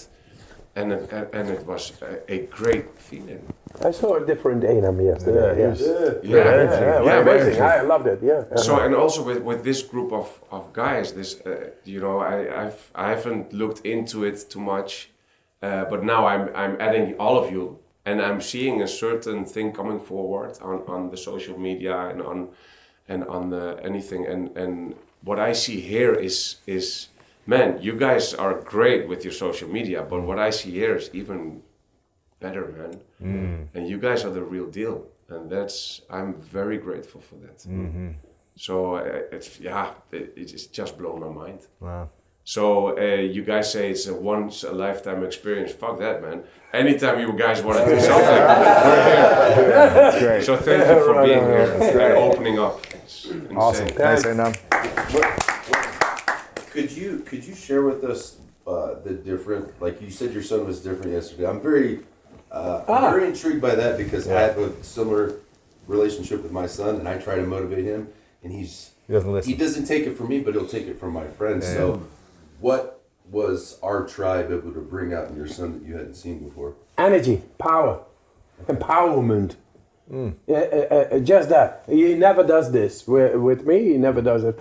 And it, and it was a, a great feeling. I saw a different Anum yesterday. Yeah, yes. yeah, yeah, yeah, yeah, yeah, yeah amazing. Yeah. I loved it. Yeah. So and also with, with this group of, of guys, this uh, you know I I've, I haven't looked into it too much, uh, but now I'm I'm adding all of you, and I'm seeing a certain thing coming forward on, on the social media and on and on the anything and, and what I see here is is. Man, you guys are great with your social media, but what I see here is even better, man. Mm. And you guys are the real deal. and that's I'm very grateful for that. Mm-hmm. So uh, it's yeah, it, it's just blown my mind. Wow. So uh, you guys say it's a once a lifetime experience. Fuck that, man. Anytime you guys want to do something, we're here. Yeah, that's great. So thank you for right being on, here and right. opening up. It's awesome. Thanks, Anum. Could you could you share with us uh, the different? Like you said, your son was different yesterday. I'm very uh, ah. I'm very intrigued by that because yeah. I have a similar relationship with my son, and I try to motivate him, and he's he doesn't listen. He doesn't take it from me, but he'll take it from my friends. Yeah. So. What was our tribe able to bring out in your son that you hadn't seen before? Energy, power, okay. empowerment. Mm. Uh, uh, uh, just that. He never does this with me. He never does it.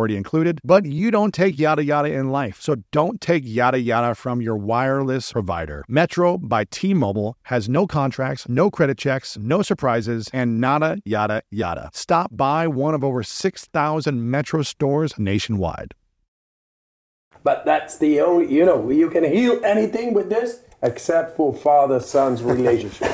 already included, but you don't take yada yada in life. So don't take yada yada from your wireless provider. Metro by T-Mobile has no contracts, no credit checks, no surprises, and nada yada yada. Stop by one of over six thousand Metro stores nationwide. But that's the only, you know, you can heal anything with this except for father-son's relationship.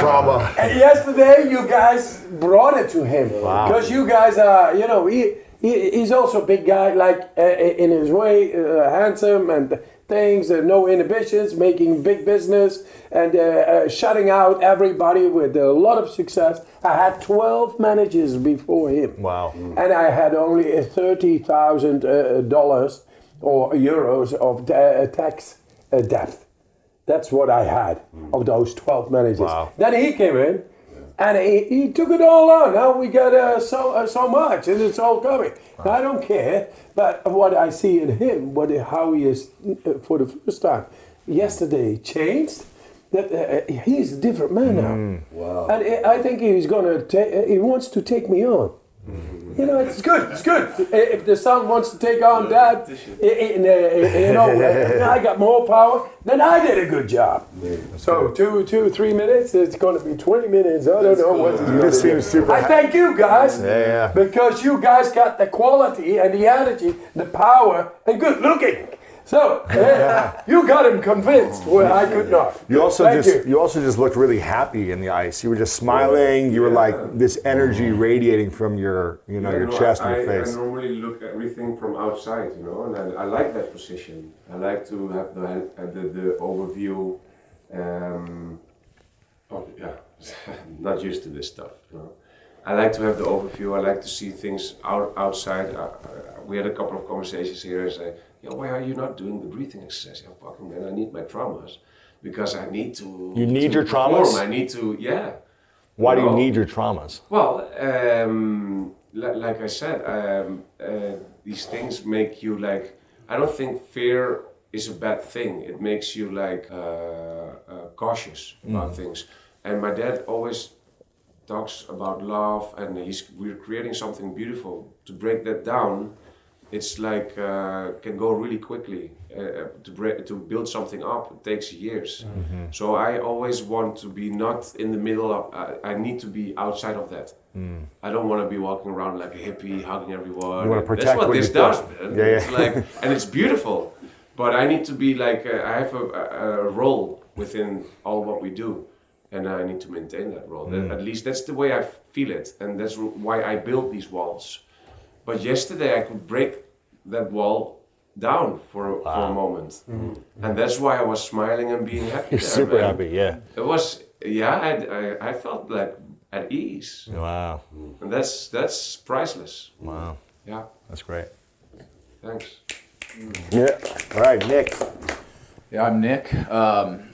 Trauma. And yesterday you guys brought it to him. Wow. Because you guys are, you know, he He, he's also a big guy, like uh, in his way, uh, handsome and things, uh, no inhibitions, making big business and uh, uh, shutting out everybody with a lot of success. I had twelve managers before him. Wow. Mm. And I had only thirty thousand dollars uh, dollars or euros of uh, tax uh, debt. That's what I had mm. of those twelve managers. Wow. Then he came in. And he, he took it all on. Now we got uh, so uh, so much, and it's all coming. Wow. I don't care, but what I see in him, what how he is uh, for the first time, yesterday changed. That uh, he's a different man now. Mm. Wow. And I think he's gonna. Ta- he wants to take me on. Mm-hmm. You know, it's good. It's good. If the son wants to take on that, you know, I got more power. Then I did a good job. Yeah, so good. two, two, three minutes. It's going to be twenty minutes. I don't know what it's going to be. This seems super. I thank you guys yeah, yeah. because you guys got the quality and the energy, the power, and good looking. So yeah. you got him convinced where I could not. You also Thank just you. you also just looked really happy in the ice. You were just smiling. You were yeah. like this energy radiating from your you know yeah, your no, chest I, and your face. I normally look at everything from outside, you know, and I, I like that position. I like to have the the, the overview. Um, oh yeah, not used to this stuff. You know? I like to have the overview. I like to see things out outside. I, I, we had a couple of conversations here and say. Why are you not doing the breathing exercise? Yeah, fucking man, I need my traumas because I need to. You need to your traumas? Perform. I need to, yeah. Why you do know? you need your traumas? Well, um, l- like I said, um, uh, these things make you like. I don't think fear is a bad thing. It makes you like uh, uh, cautious about mm. things. And my dad always talks about love, and he's we're creating something beautiful to break that down. it's like uh, can go really quickly. Uh, to bre- to build something up, it takes years. Mm-hmm. So I always want to be not in the middle of. I, I need to be outside of that. Mm. I don't want to be walking around like a hippie, hugging everyone. You want to protect. That's what, what this does, man. Yeah, yeah. It's like, and it's beautiful. But I need to be like, uh, I have a, a, a role within all what we do, and I need to maintain that role. Mm. That, at least that's the way I feel it, and that's why I built these walls. But yesterday I could break that wall down for, wow. for a moment, mm-hmm. and that's why I was smiling and being happy. You're there, super man. happy, yeah. It was, yeah. I, I I felt like at ease. Wow. And that's that's priceless. Wow. Yeah. That's great. Thanks. Yeah. All right, Nick. Yeah, I'm Nick. Um,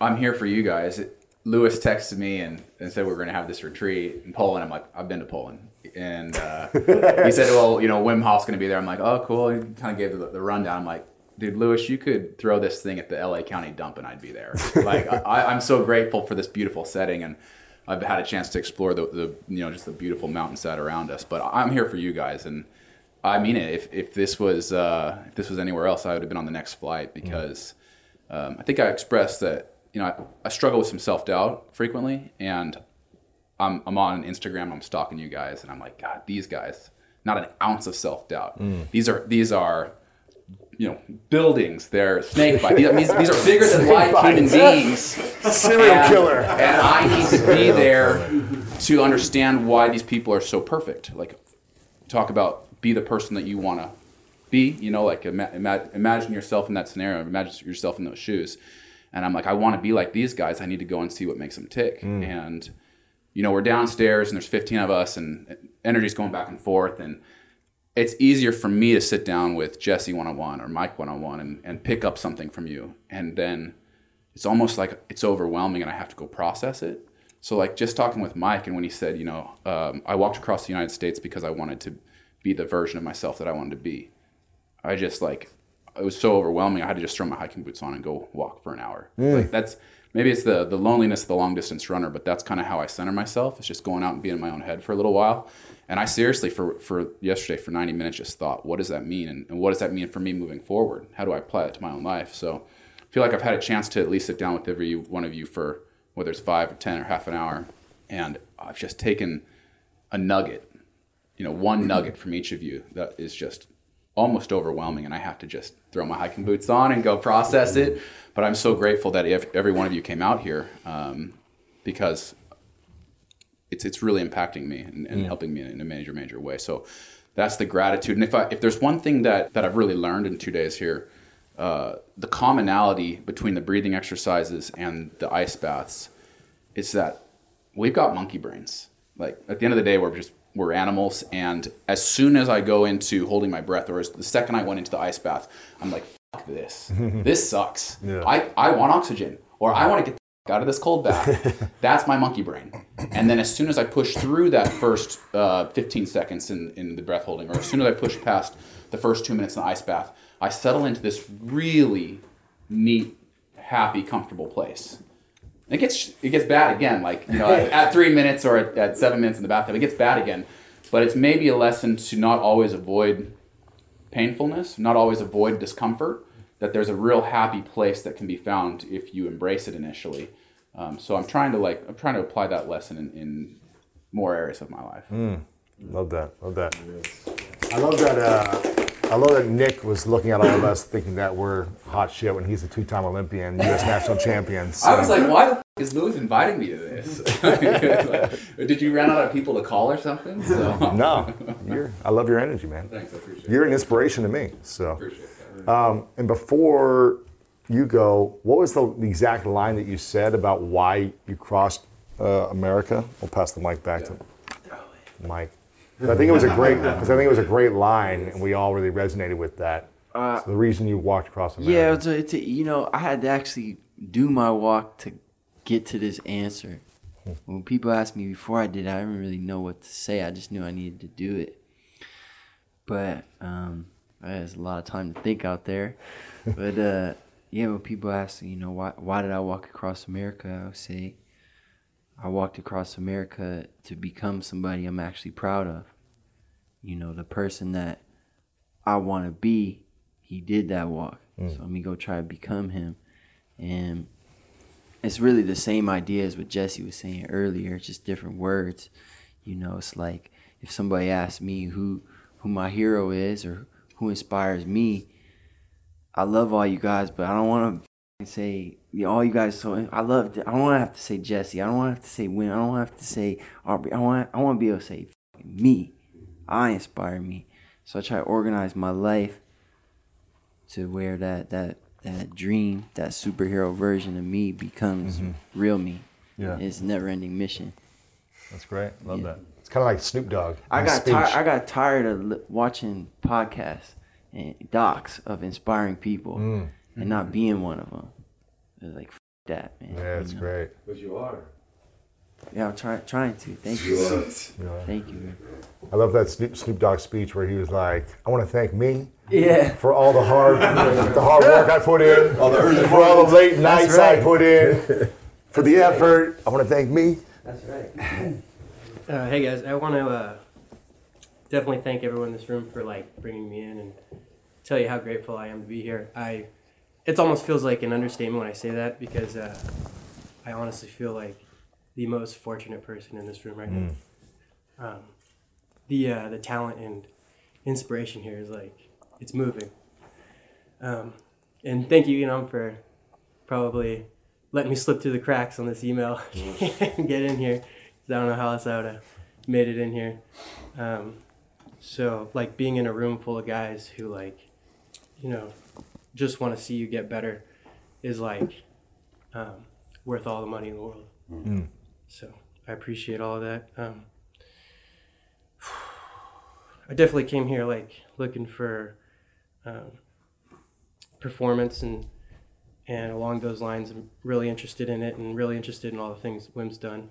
I'm here for you guys. It, Lewis texted me and, and said we we're going to have this retreat in Poland. I'm like, I've been to Poland. And uh, he said, well, you know, Wim Hof's going to be there. I'm like, oh, cool. He kind of gave the, the rundown. I'm like, dude, Lewis, you could throw this thing at the L A County dump and I'd be there. Like, I, I'm so grateful for this beautiful setting. And I've had a chance to explore the, the, you know, just the beautiful mountainside around us. But I'm here for you guys. And I mean it. If if this was uh, if this was anywhere else, I would have been on the next flight because um, I think I expressed that, you know, I, I struggle with some self-doubt frequently, and I'm I'm on Instagram, I'm stalking you guys, and I'm like, God, these guys, not an ounce of self-doubt. Mm. These are these are, you know, buildings. They're snake bites. These, these are bigger than life human beings. Serial and, killer. And I need to be there to understand why these people are so perfect. Like, talk about be the person that you want to be, you know, like ima- ima- imagine yourself in that scenario, imagine yourself in those shoes. And I'm like, I want to be like these guys. I need to go and see what makes them tick. Mm. And, you know, we're downstairs and there's fifteen of us and energy's going back and forth. And it's easier for me to sit down with Jesse one oh one or Mike one oh one and, and pick up something from you. And then it's almost like it's overwhelming and I have to go process it. So like just talking with Mike and when he said, you know, um, I walked across the United States because I wanted to be the version of myself that I wanted to be. I just like, it was so overwhelming. I had to just throw my hiking boots on and go walk for an hour. Mm. Like that's, maybe it's the the loneliness of the long distance runner, but that's kind of how I center myself. It's just going out and being in my own head for a little while. And I seriously, for, for yesterday, for ninety minutes, just thought, what does that mean? And, and what does that mean for me moving forward? How do I apply that to my own life? So I feel like I've had a chance to at least sit down with every one of you for whether it's five or ten or half an hour. And I've just taken a nugget. You know, one nugget from each of you that is just almost overwhelming, and I have to just throw my hiking boots on and go process it. But I'm so grateful that if every one of you came out here, um, because it's it's really impacting me and, and yeah. helping me in a major, major way. So that's the gratitude. And if I if there's one thing that that I've really learned in two days here, uh, the commonality between the breathing exercises and the ice baths is that we've got monkey brains. Like at the end of the day, we're just We're animals, and as soon as I go into holding my breath, or as the second I went into the ice bath, I'm like, fuck this. This sucks. Yeah. I, I want oxygen, or I want to get the fuck out of this cold bath. That's my monkey brain. And then as soon as I push through that first uh, fifteen seconds in, in the breath holding, or as soon as I push past the first two minutes in the ice bath, I settle into this really neat, happy, comfortable place. It gets it gets bad again, like, you know, at three minutes or at, at seven minutes in the bathtub, it gets bad again. But it's maybe a lesson to not always avoid painfulness, not always avoid discomfort, that there's a real happy place that can be found if you embrace it initially. Um, so I'm trying to like I'm trying to apply that lesson in, in more areas of my life. Mm. Love that. Love that. I love that. Uh... I love that Nick was looking at all of us thinking that we're hot shit when he's a two-time Olympian, U S national champion. So. I was like, why the f*** is Lewis inviting me to this? Did you run out of people to call or something? So. No. You're, I love your energy, man. Thanks, I appreciate it. You're an inspiration to me. So. Appreciate that. Um, and before you go, what was the, the exact line that you said about why you crossed uh, America? We'll pass the mic back yeah. to Mike. But I think it was a great, because I think it was a great line, and we all really resonated with that. Uh, so the reason you walked across America. Yeah, it's a, it's a, you know, I had to actually do my walk to get to this answer. When people asked me before I did, I didn't really know what to say. I just knew I needed to do it. But um, there's a lot of time to think out there. But uh, yeah, when people ask, you know, why why did I walk across America? I would say, I walked across America to become somebody I'm actually proud of. You know, the person that I want to be, he did that walk. Mm. So let me go try to become him. And it's really the same idea as what Jesse was saying earlier, just different words. You know, it's like if somebody asks me who who my hero is or who inspires me, I love all you guys, but I don't want to say all you guys. So I love. I don't want to have to say Jesse. I don't want to have to say Win. I don't want to have to say Aubrey. I want. I want to be able to say me. I inspire me. So I try to organize my life to where that that. That dream, that superhero version of me becomes mm-hmm. real me. Yeah, it's a never-ending mission. That's great. Love yeah. that. It's kind of like Snoop Dogg. I got ti- I got tired of li- watching podcasts and docs of inspiring people mm. and not being one of them. It's like f- that, man. Yeah, it's you know? Great. But you are. Yeah, I'm trying trying to. Thank you. you are. Thank you. Man. I love that Snoop, Snoop Dogg speech where he was like, "I want to thank me." Yeah. For all the hard, the hard work I put in, all the early for all the late nights right. I put in, for the That's effort. Right. I want to thank me. That's right. Uh, hey guys, I want to uh, definitely thank everyone in this room for like bringing me in and tell you how grateful I am to be here. I, it almost feels like an understatement when I say that because uh, I honestly feel like the most fortunate person in this room right mm. now. Um, the uh, the talent and inspiration here is like. It's moving, um, and thank you, Anum, for probably letting me slip through the cracks on this email and get in here. Cause I don't know how else I would have made it in here. Um, so, like being in a room full of guys who, like, you know, just want to see you get better, is like um, worth all the money in the world. Mm-hmm. So I appreciate all of that. Um, I definitely came here like looking for. Um, performance and and along those lines, I'm really interested in it and really interested in all the things Wim's done.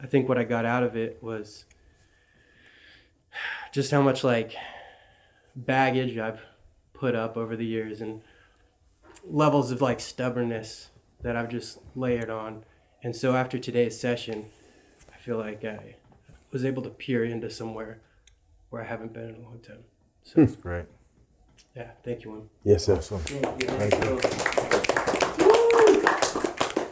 I think what I got out of it was just how much like baggage I've put up over the years and levels of like stubbornness that I've just layered on. And so after today's session, I feel like I was able to peer into somewhere where I haven't been in a long time. So that's great. Yeah, thank you, Wim. Yes, sir. Awesome. Thank you. Thank you.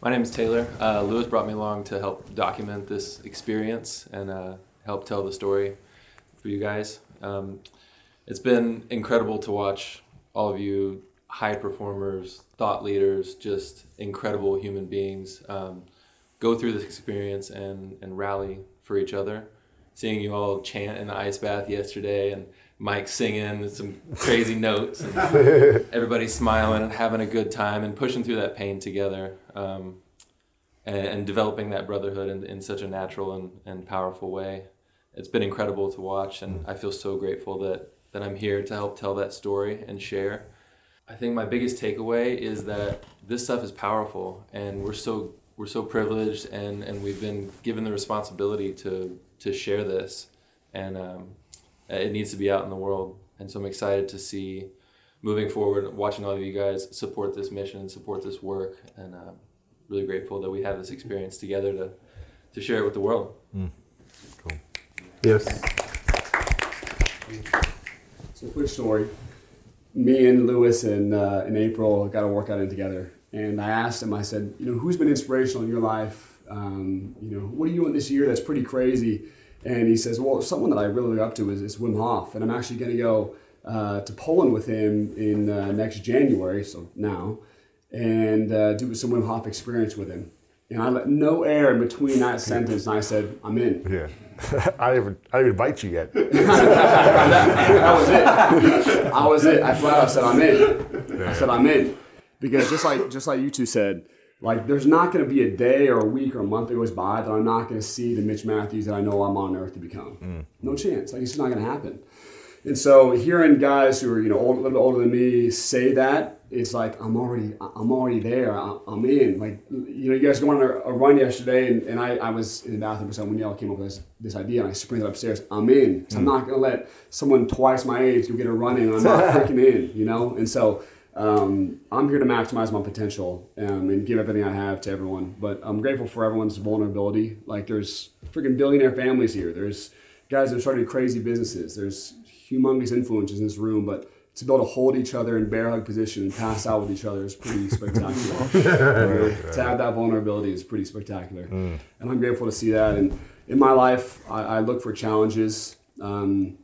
My name is Taylor. Uh, Lewis brought me along to help document this experience and uh, help tell the story for you guys. Um, it's been incredible to watch all of you high performers, thought leaders, just incredible human beings um, go through this experience and, and rally for each other. Seeing you all chant in the ice bath yesterday and Mike singing some crazy notes and everybody smiling and having a good time and pushing through that pain together um, and, and developing that brotherhood in, in such a natural and, and powerful way. It's been incredible to watch, and I feel so grateful that, that I'm here to help tell that story and share. I think my biggest takeaway is that this stuff is powerful, and we're so we're so privileged and, and we've been given the responsibility to, to share this. And um, it needs to be out in the world. And so I'm excited to see, moving forward, watching all of you guys support this mission and support this work. And I'm uh, really grateful that we have this experience together to, to share it with the world. Mm. Cool. Yes. So quick story. Me and Lewis in, uh, in April got a workout in together. And I asked him, I said, you know, who's been inspirational in your life? Um, you know, what are you doing this year that's pretty crazy? And he says, well, someone that I really look up to is, is Wim Hof. And I'm actually going to go uh, to Poland with him in uh, next January, so now, and uh, do some Wim Hof experience with him. And I let no air in between that sentence, and I said, I'm in. Yeah. I didn't even, I didn't invite you yet. that, that was it. I was it. I flat out said, I'm in. I said, I'm in. Because just like just like you two said, like, there's not going to be a day or a week or a month that goes by that I'm not going to see the Mitch Matthews that I know I'm on earth to become. Mm. No chance. Like, it's not going to happen. And so hearing guys who are, you know, old, a little bit older than me say that, it's like, I'm already I'm already there. I, I'm in. Like, you know, you guys going on a, a run yesterday, and, and I, I was in the bathroom or something when y'all came up with this, this idea, and I sprinted upstairs. I'm in. So mm. I'm not going to let someone twice my age go get a run in, and I'm not freaking in, you know? And so... Um, I'm here to maximize my potential um, and give everything I have to everyone. But I'm grateful for everyone's vulnerability. Like, there's freaking billionaire families here. There's guys that have started crazy businesses. There's humongous influences in this room, but to be able to hold each other in bear hug position and pass out with each other is pretty spectacular. You know, to have that vulnerability is pretty spectacular. Mm. And I'm grateful to see that. And in my life, I, I look for challenges. Um,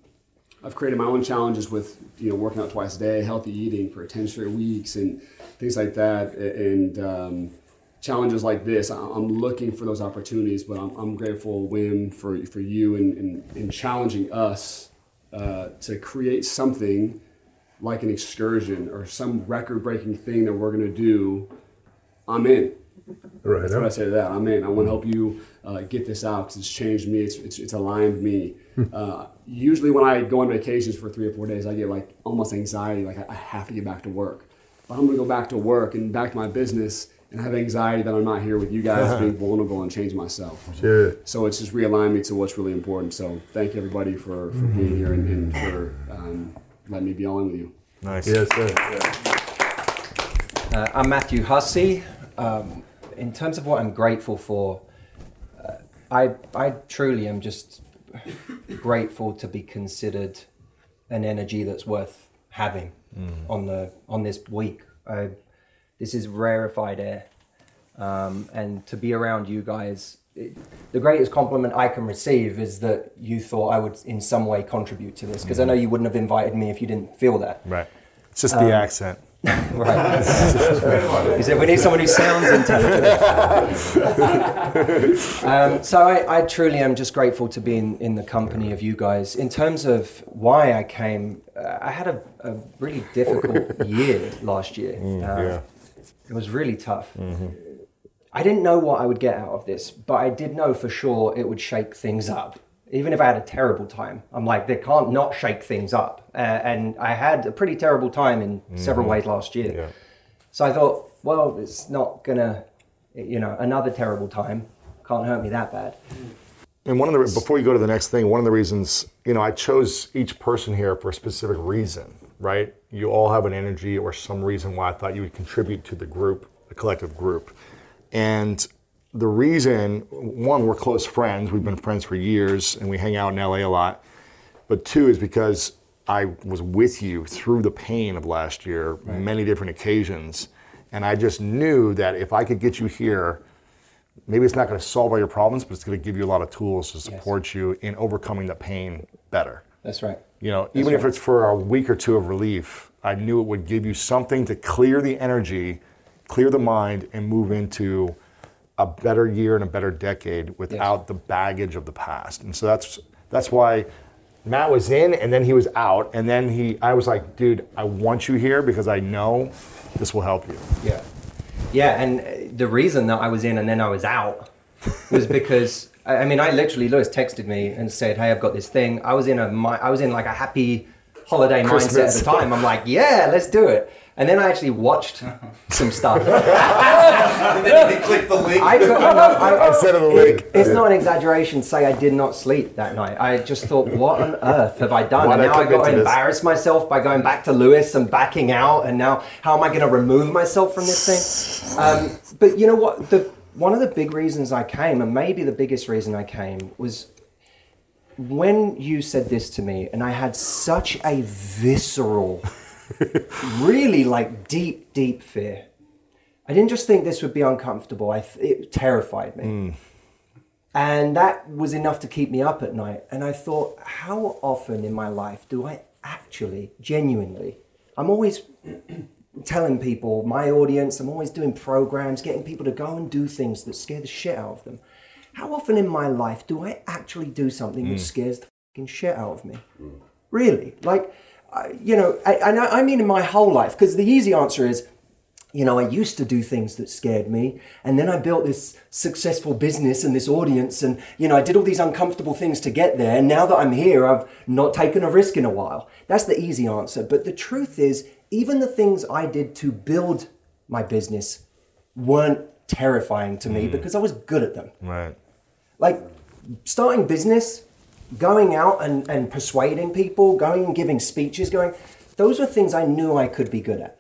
I've created my own challenges with, you know, working out twice a day, healthy eating for ten straight weeks and things like that. And um, challenges like this, I'm looking for those opportunities, but I'm, I'm grateful, Wim, for, for you and in, in, in challenging us uh, to create something like an excursion or some record-breaking thing that we're going to do. I'm in. Right. That's what I say to that. I'm in. I want to help you uh, get this out because it's changed me. It's it's, it's aligned me. Uh, usually when I go on vacations for three or four days, I get like almost anxiety, like I, I have to get back to work. But I'm going to go back to work and back to my business and have anxiety that I'm not here with you guys, uh-huh. being vulnerable and change myself. Sure. So it's just realigned me to what's really important. So thank everybody for, for mm-hmm. being here and, and for um, letting me be on with you. Nice. Yes, sir. Yeah. Uh, I'm Matthew Hussey. Um, in terms of what I'm grateful for, uh, I I truly am just grateful to be considered an energy that's worth having mm. on the on this week. I, this is rarefied air, um, and to be around you guys, it, the greatest compliment I can receive is that you thought I would in some way contribute to this, because mm. I know you wouldn't have invited me if you didn't feel that. Right. It's just um, the accent. Right. He said, we need someone who sounds intelligent. um, so I, I truly am just grateful to be in, in the company of you guys. In terms of why I came, uh, I had a, a really difficult year last year. Mm, uh, yeah. It was really tough. Mm-hmm. I didn't know what I would get out of this, but I did know for sure it would shake things up. Even if I had a terrible time, I'm like, they can't not shake things up. Uh, and I had a pretty terrible time in mm-hmm. several ways last year. Yeah. So I thought, well, it's not gonna, you know, another terrible time can't hurt me that bad. And one of the, before you go to the next thing, one of the reasons, you know, I chose each person here for a specific reason, right? You all have an energy or some reason why I thought you would contribute to the group, the collective group. And the reason, one, we're close friends. We've been friends for years, and we hang out in L A a lot. But two is because I was with you through the pain of last year, right. many different occasions. And I just knew that if I could get you here, maybe it's not going to solve all your problems, but it's going to give you a lot of tools to support yes. you in overcoming the pain better. That's right. You know, That's even right. if it's for a week or two of relief, I knew it would give you something to clear the energy, clear the mind, and move into a better year and a better decade without yes. the baggage of the past. And so that's that's why Matt was in and then he was out. And then he, I was like, dude, I want you here because I know this will help you. Yeah. Yeah, and the reason that I was in and then I was out was because, I mean, I literally, Lewis texted me and said, hey, I've got this thing. I was in a, I was in like a happy holiday Christmas mindset at the time. I'm like, yeah, let's do it. And then I actually watched some stuff. And then you clicked the link. I, no, I, I said the link. It, it's not an exaggeration to say I did not sleep that night. I just thought, what on earth have I done? Why and now I got to embarrass this? myself by going back to Lewis and backing out. And now how am I going to remove myself from this thing? Um, but you know what? The, one of the big reasons I came, and maybe the biggest reason I came, was when you said this to me, and I had such a visceral... really like deep, deep fear. I didn't just think this would be uncomfortable. I th- it terrified me. Mm. And that was enough to keep me up at night. And I thought, how often in my life do I actually, genuinely, I'm always telling people, my audience, I'm always doing programs, getting people to go and do things that scare the shit out of them. How often in my life do I actually do something mm. that scares the fucking shit out of me? Mm. Really? Like... You know, and I, I mean in my whole life, because the easy answer is, you know, I used to do things that scared me, and then I built this successful business and this audience, and, you know, I did all these uncomfortable things to get there, and now that I'm here, I've not taken a risk in a while. That's the easy answer. But the truth is, even the things I did to build my business weren't terrifying to me mm. because I was good at them. Right. Like, starting business... Going out and, and persuading people, going and giving speeches, going, those were things I knew I could be good at.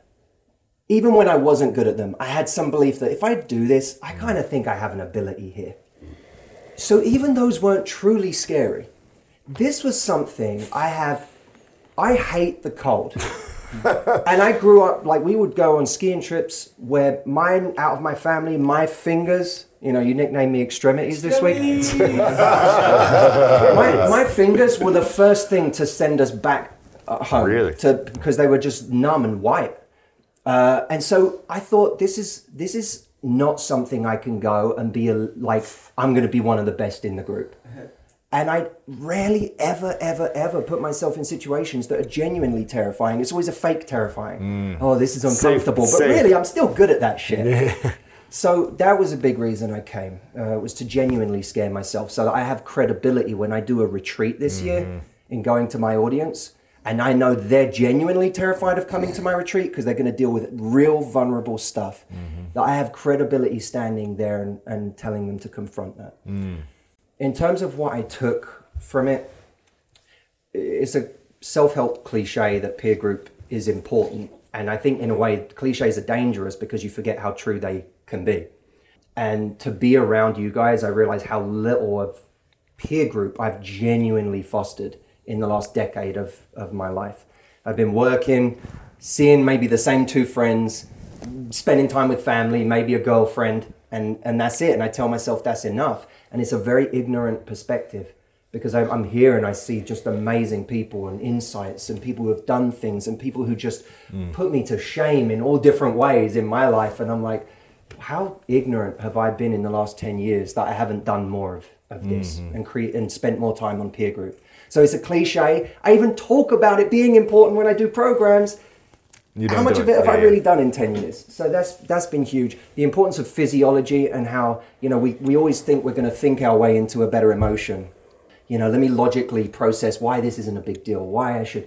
Even when I wasn't good at them, I had some belief that if I do this, I kind of think I have an ability here. So even those weren't truly scary. This was something I have I hate the cold. And I grew up, like, we would go on skiing trips where mine, out of my family, my fingers, you know, you nicknamed me extremities this week. my, my fingers were the first thing to send us back home. Really? To, because they were just numb and white. Uh, and so I thought, this is this is not something I can go and be a, like, I'm going to be one of the best in the group. And I rarely ever, ever, ever put myself in situations that are genuinely terrifying. It's always a fake terrifying. Mm. Oh, this is uncomfortable. Safe, but safe. Really, I'm still good at that shit. Yeah. So that was a big reason I came, uh, was to genuinely scare myself so that I have credibility when I do a retreat this mm. year in going to my audience. And I know they're genuinely terrified of coming to my retreat because they're going to deal with real vulnerable stuff. Mm-hmm. That I have credibility standing there and, and telling them to confront that. Mm. In terms of what I took from it, it's a self-help cliche that peer group is important. And I think in a way, cliches are dangerous because you forget how true they can be. And to be around you guys, I realize how little of peer group I've genuinely fostered in the last decade of, of my life. I've been working, seeing maybe the same two friends, spending time with family, maybe a girlfriend, and, and that's it. And I tell myself that's enough. And it's a very ignorant perspective because I'm, I'm here and I see just amazing people and insights and people who have done things and people who just mm. put me to shame in all different ways in my life. And I'm like, how ignorant have I been in the last ten years that I haven't done more of, of this mm-hmm. and create and spent more time on peer group? So it's a cliche. I even talk about it being important when I do programs. You how much of it, it have yeah, I really yeah. done in ten years? So that's that's been huge. The importance of physiology and how, you know, we, we always think we're going to think our way into a better emotion. You know, let me logically process why this isn't a big deal, why I should.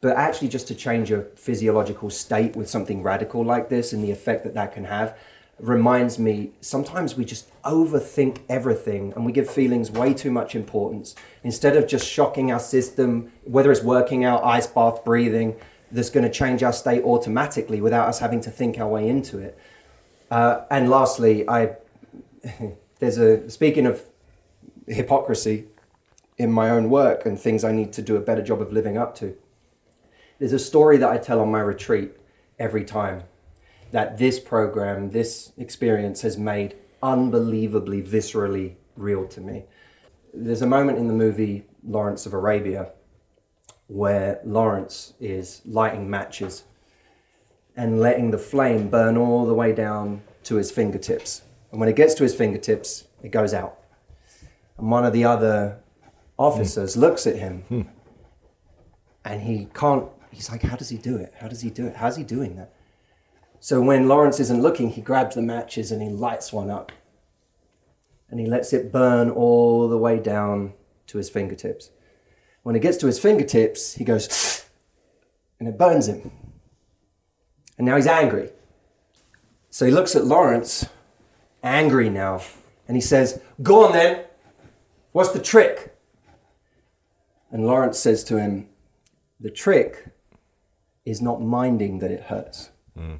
But actually just to change your physiological state with something radical like this and the effect that that can have reminds me sometimes we just overthink everything and we give feelings way too much importance instead of just shocking our system, whether it's working out, ice bath, breathing, that's going to change our state automatically without us having to think our way into it. Uh, and lastly, I there's a speaking of hypocrisy in my own work and things I need to do a better job of living up to. There's a story that I tell on my retreat every time that this program, this experience has made unbelievably viscerally real to me. There's a moment in the movie Lawrence of Arabia where Lawrence is lighting matches and letting the flame burn all the way down to his fingertips. And when it gets to his fingertips, it goes out. And one of the other officers mm. looks at him mm. and he can't, he's like, how does he do it? How does he do it? How's he doing that? So when Lawrence isn't looking, he grabs the matches and he lights one up. And he lets it burn all the way down to his fingertips. When it gets to his fingertips, he goes, and it burns him. And now he's angry. So he looks at Lawrence, angry now, and he says, "Go on then, what's the trick?" And Lawrence says to him, "The trick is not minding that it hurts." Mm.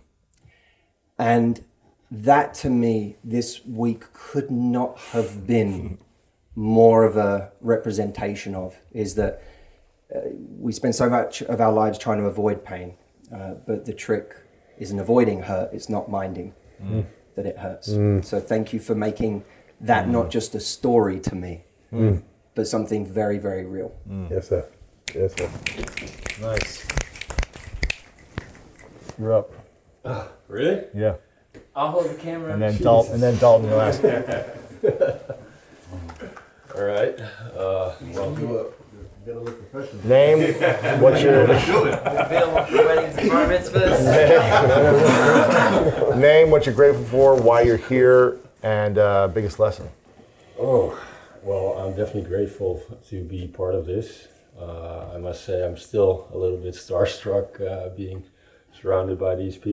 And that to me this week could not have been more of a representation of, is that uh, we spend so much of our lives trying to avoid pain, uh, but the trick isn't avoiding hurt, it's not minding mm. that it hurts. Mm. So thank you for making that mm. not just a story to me, mm. but something very, very real. Mm. Yes, sir. Yes, sir. Nice. You're up. Uh, really? Yeah. I'll hold the camera. And then Dalton, and then Dalton will ask. All right. Uh, well, you up. You gotta look professional. Name. What's your name? Name. What you're grateful for? Why you're here? And uh, biggest lesson. Oh, well, I'm definitely grateful to be part of this. Uh, I must say, I'm still a little bit starstruck uh, being surrounded by these people.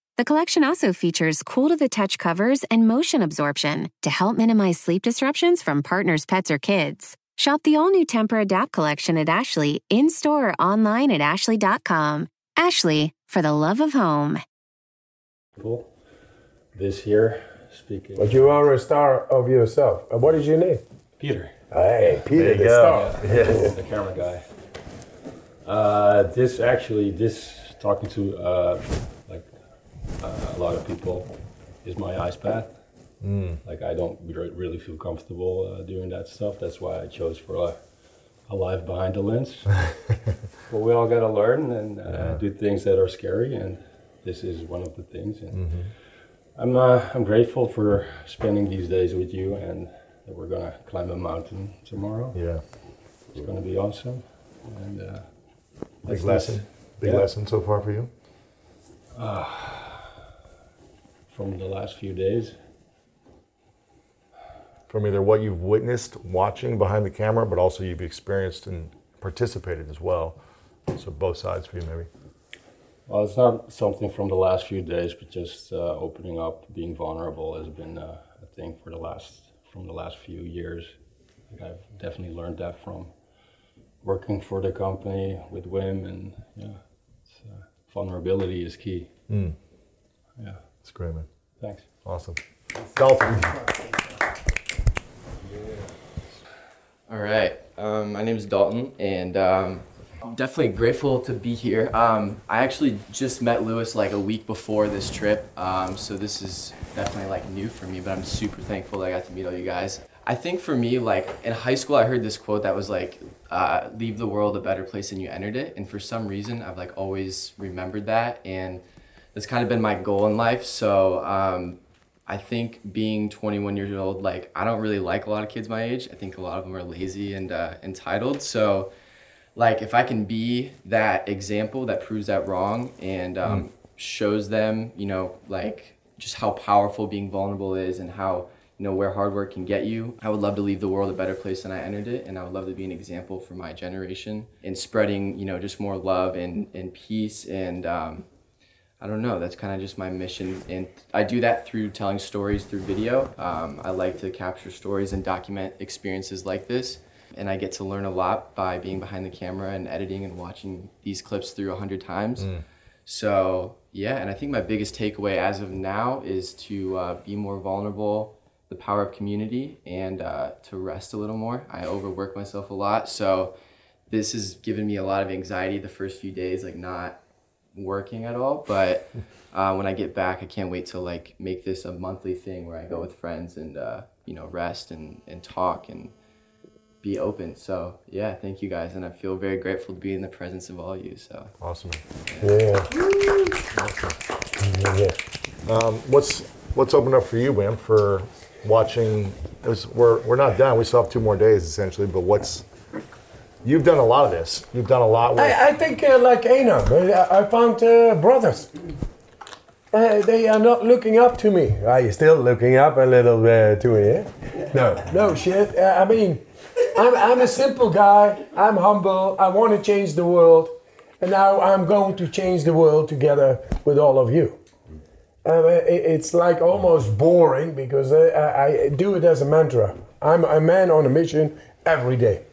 The collection also features cool-to-the-touch covers and motion absorption to help minimize sleep disruptions from partners, pets, or kids. Shop the all-new Temper-Adapt collection at Ashley in-store or online at ashley dot com. Ashley, for the love of home. This year, speaking... But you are a star of yourself. What is your name? Peter. Hey, Peter, the star. Yeah. The camera guy. Uh, this actually, this talking to uh, like uh, a lot of people is my ice bath. Mm. Like I don't really feel comfortable uh, doing that stuff. That's why I chose for a, a life behind the lens. But we all gotta learn and uh, yeah. do things that are scary, and this is one of the things. And mm-hmm. I'm uh, I'm grateful for spending these days with you and. That we're gonna climb a mountain tomorrow. Yeah, it's gonna be awesome. And uh, big lesson, big yeah. lesson so far for you. Uh, from the last few days. From either what you've witnessed, watching behind the camera, but also you've experienced and participated as well. So both sides for you, maybe. Well, it's not something from the last few days, but just uh, opening up, being vulnerable has been uh, a thing for the last. From the last few years. Like I've definitely learned that from working for the company with Wim, and yeah, it's, uh, vulnerability is key. Mm. Yeah. It's great, man. Thanks. Awesome. Dalton. All right, um, my name is Dalton, and um, I'm definitely grateful to be here. Um, I actually just met Lewis like a week before this trip, um, so this is definitely like new for me, but I'm super thankful that I got to meet all you guys. I think for me, like in high school, I heard this quote that was like, uh, leave the world a better place than you entered it. And for some reason, I've like always remembered that, and that's kind of been my goal in life. So um, I think being twenty-one years old, like I don't really like a lot of kids my age. I think a lot of them are lazy and uh, entitled. So. Like if I can be that example that proves that wrong and um, mm. shows them, you know, like just how powerful being vulnerable is and how, you know, where hard work can get you. I would love to leave the world a better place than I entered it. And I would love to be an example for my generation in spreading, you know, just more love and, and peace. And um, I don't know, that's kind of just my mission. And I do that through telling stories through video. Um, I like to capture stories and document experiences like this. And I get to learn a lot by being behind the camera and editing and watching these clips through a hundred times. Mm. So yeah, and I think my biggest takeaway as of now is to uh, be more vulnerable, the power of community, and uh, to rest a little more. I overwork myself a lot. So this has given me a lot of anxiety the first few days, like not working at all. But uh, when I get back, I can't wait to like make this a monthly thing where I go with friends and, uh, you know, rest and, and talk and be open. So yeah, thank you guys, and I feel very grateful to be in the presence of all of you. So awesome. Yeah. yeah. Awesome. yeah. Um, what's what's opened up for you, Wim, for watching? It was, we're we're not done. We still have two more days essentially. But what's you've done a lot of this. You've done a lot. With... I, I think uh, like Anum, I found uh, brothers. Uh, they are not looking up to me. Are you still looking up a little bit to me? No, no shit. Uh, I mean. I'm, I'm a simple guy, I'm humble, I want to change the world, and now I'm going to change the world together with all of you. Um, it, it's like almost boring because I, I do it as a mantra. I'm a man on a mission every day.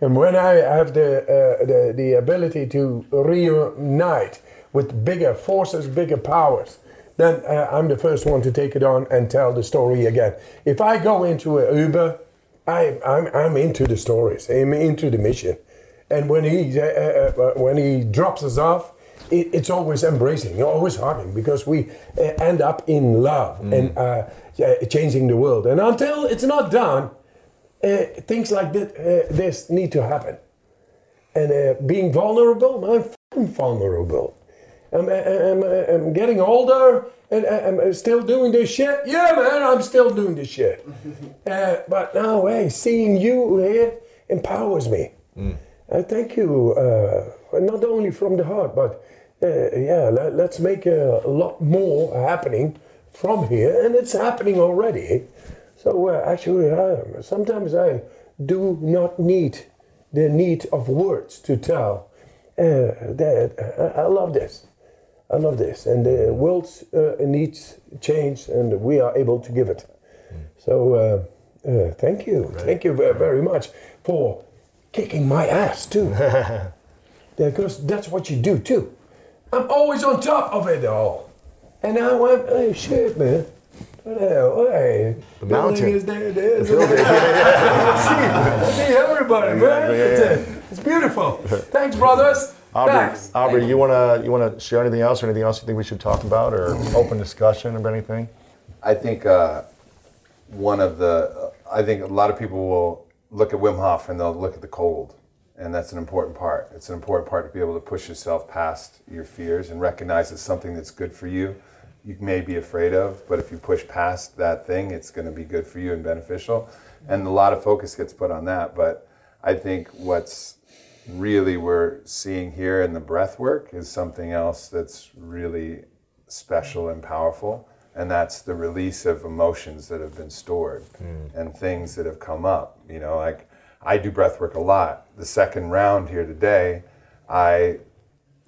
And when I have the, uh, the, the ability to reunite with bigger forces, bigger powers, then uh, I'm the first one to take it on and tell the story again. If I go into an Uber, I, I'm I'm into the stories. I'm into the mission, and when he uh, uh, when he drops us off, it, it's always embracing, always hugging, because we uh, end up in love mm. and uh, changing the world. And until it's not done, uh, things like this, uh, this need to happen. And uh, being vulnerable, I'm vulnerable. I'm, I'm, I'm getting older and I'm still doing this shit. Yeah, man, I'm still doing this shit. uh, but now, hey, seeing you here empowers me. Mm. Uh, thank you, uh, not only from the heart, but uh, yeah, let, let's make a lot more happening from here. And it's happening already. So uh, actually, uh, sometimes I do not need the need of words to tell uh, that I, I love this. I love this, and the world uh, needs change, and we are able to give it. Mm. So uh, uh, thank you, right. thank you very, very much for kicking my ass too, because that's what you do too. I'm always on top of it all, and now I'm hey, shit, man. What the hell? Hey, the mountain is there. there. The building. yeah, yeah. See, see everybody, exactly. man. Yeah, yeah. It's, uh, it's beautiful. Thanks, brothers. Aubrey, Thanks. Aubrey, you wanna you wanna share anything else, or anything else you think we should talk about, or open discussion of anything? I think uh, one of the I think a lot of people will look at Wim Hof and they'll look at the cold, and that's an important part. It's an important part to be able to push yourself past your fears and recognize it's something that's good for you. You may be afraid of, but if you push past that thing, it's going to be good for you and beneficial. And a lot of focus gets put on that, but I think what's really we're seeing here in the breath work is something else that's really special and powerful, and that's the release of emotions that have been stored mm. and things that have come up. You know, like I do breath work a lot. The second round here today, I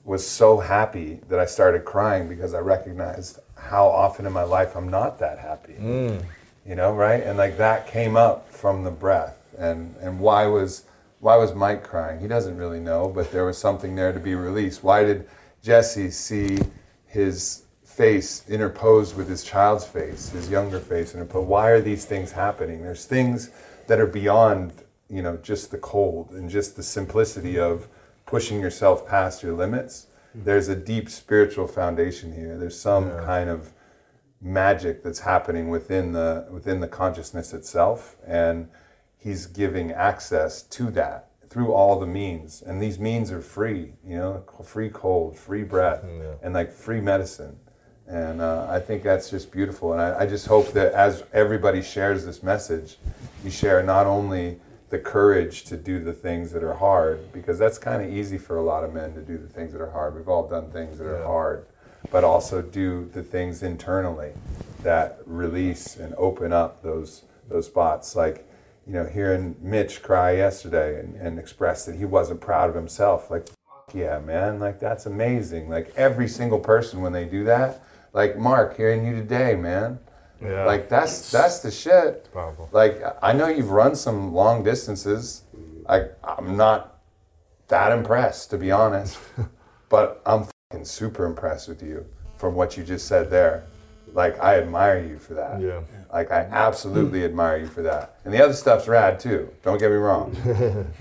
was so happy that I started crying because I recognized how often in my life I'm not that happy. Mm. You know, right? And like that came up from the breath. And and why was Why was Mike crying? He doesn't really know, but there was something there to be released. Why did Jesse see his face interposed with his child's face, his younger face? And why are these things happening? There's things that are beyond, you know, just the cold and just the simplicity of pushing yourself past your limits. There's a deep spiritual foundation here. There's some yeah. kind of magic that's happening within the within the consciousness itself, and he's giving access to that through all the means. And these means are free, you know, free cold, free breath, yeah. and like free medicine. And uh, I think that's just beautiful. And I, I just hope that as everybody shares this message, you share not only the courage to do the things that are hard, because that's kind of easy for a lot of men to do the things that are hard. We've all done things that are yeah. hard, but also do the things internally that release and open up those those spots. Like, you know, hearing Mitch cry yesterday and, and express that he wasn't proud of himself. Like, fuck yeah, man. Like, that's amazing. Like, every single person when they do that. Like, Mark, hearing you today, man. Yeah. Like, that's that's the shit. Powerful. Like, I know you've run some long distances. Like, I'm not that impressed, to be honest. But I'm fucking super impressed with you from what you just said there. Like, I admire you for that. Yeah. Like, I absolutely admire you for that. And the other stuff's rad, too. Don't get me wrong.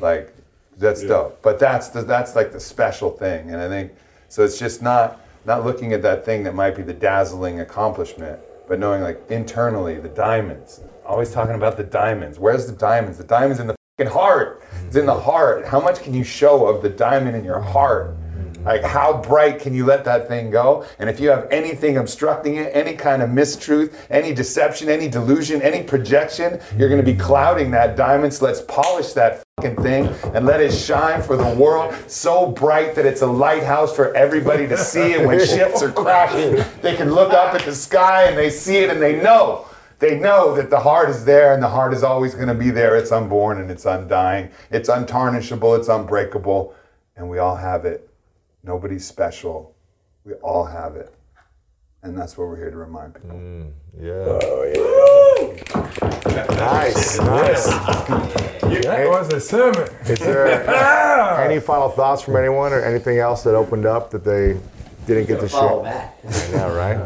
Like, that's yeah. dope. But that's the, that's like the special thing. And I think, so it's just not not looking at that thing that might be the dazzling accomplishment, but knowing, like, internally, the diamonds. Always talking about the diamonds. Where's the diamonds? The diamond's in the fucking heart. It's in the heart. How much can you show of the diamond in your heart? Like, how bright can you let that thing go? And if you have anything obstructing it, any kind of mistruth, any deception, any delusion, any projection, you're going to be clouding that diamond. So let's polish that fucking thing and let it shine for the world so bright that it's a lighthouse for everybody to see. And when ships are crashing, they can look up at the sky and they see it and they know. They know that the heart is there, and the heart is always going to be there. It's unborn and it's undying. It's untarnishable. It's unbreakable. And we all have it. Nobody's special. We all have it. And that's what we're here to remind people. Mm, yeah. Oh, yeah. Nice, nice. Yeah. That was a sermon. Is there any final thoughts from anyone or anything else that opened up that they didn't get to share? Back. Yeah, right?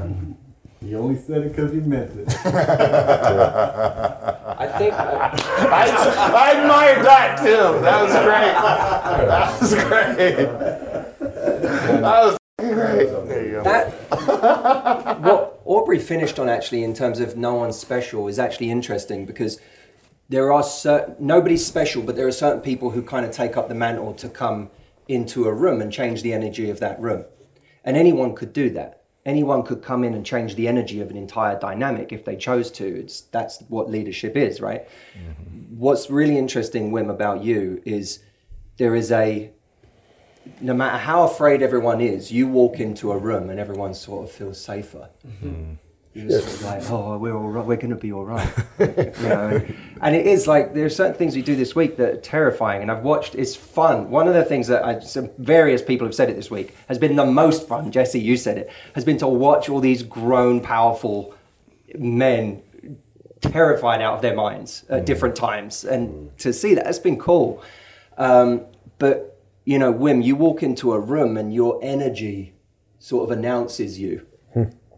He only said it because he meant it. I think... I, I, I admired that, too. That was great. That was great. That was great. There you go. That, what Aubrey finished on, actually, in terms of no one's special, is actually interesting, because there are certain, nobody's special, but there are certain people who kind of take up the mantle to come into a room and change the energy of that room. And anyone could do that. Anyone could come in and change the energy of an entire dynamic if they chose to. It's, that's what leadership is, right? Mm-hmm. What's really interesting, Wim, about you is there is a, no matter how afraid everyone is, you walk into a room and everyone sort of feels safer. Mm-hmm. You're yes. sort of like, oh, we're all right. We're going to be all right. You know? And it is like, there are certain things we do this week that are terrifying. And I've watched, it's fun. One of the things that I, some various people have said it this week has been the most fun, Jesse, you said it, has been to watch all these grown, powerful men terrified out of their minds at mm. different times. And mm. to see that, it's been cool. Um, but, you know, Wim, you walk into a room and your energy sort of announces you.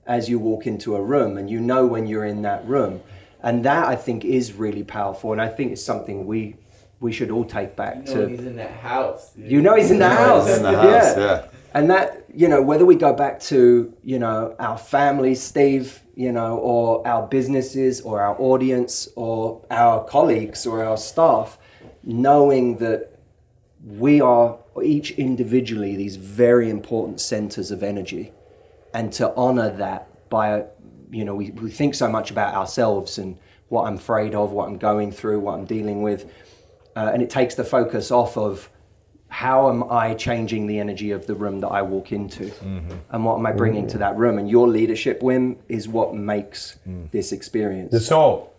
as you walk into a room, and you know when you're in that room. And that, I think, is really powerful. And I think it's something we we should all take back. You know to, he's in that house. Dude. You know he's in the yeah, house. He's in the house, yeah. yeah. And that, you know, whether we go back to, you know, our family, Steve, you know, or our businesses or our audience or our colleagues or our staff, knowing that we are each individually these very important centers of energy. And to honor that by, you know, we, we think so much about ourselves and what I'm afraid of, what I'm going through, what I'm dealing with. Uh, and it takes the focus off of how am I changing the energy of the room that I walk into mm-hmm. and what am I bringing mm-hmm. to that room? And your leadership, Wim, is what makes mm. this experience. The soul.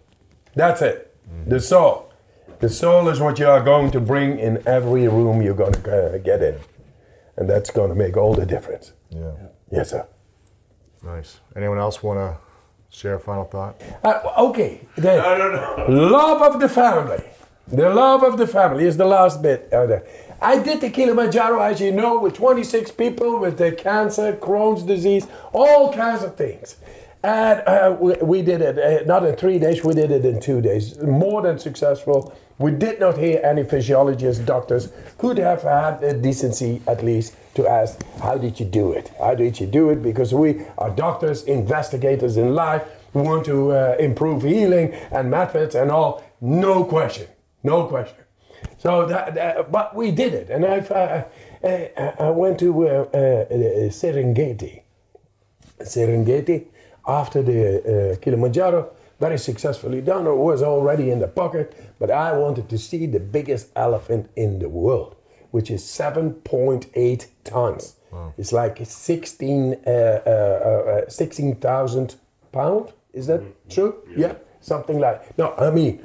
That's it. Mm. The soul. The soul is what you are going to bring in every room you're going to uh, get in. And that's going to make all the difference. Yeah. Yes, sir. Nice. Anyone else want to share a final thought? Uh, okay. The no, no, no. love of the family. The love of the family is the last bit. I did the Kilimanjaro, as you know, with twenty-six people with the cancer, Crohn's disease, all kinds of things. And uh, we, we did it uh, not in three days, we did it in two days. More than successful. We did not hear any physiologists, doctors, could have had the decency at least to ask, how did you do it? How did you do it? Because we are doctors, investigators in life, we want to uh, improve healing and methods and all. No question, no question. So, that, that, but we did it. And I've, uh, I, I went to uh, uh, Serengeti. Serengeti, after the uh, Kilimanjaro, very successfully done. It was already in the pocket, but I wanted to see the biggest elephant in the world, which is seven point eight tons. Wow. It's like sixteen thousand uh, uh, uh, sixteen pounds. Is that mm-hmm. true? Yeah. yeah, something like. No, I mean,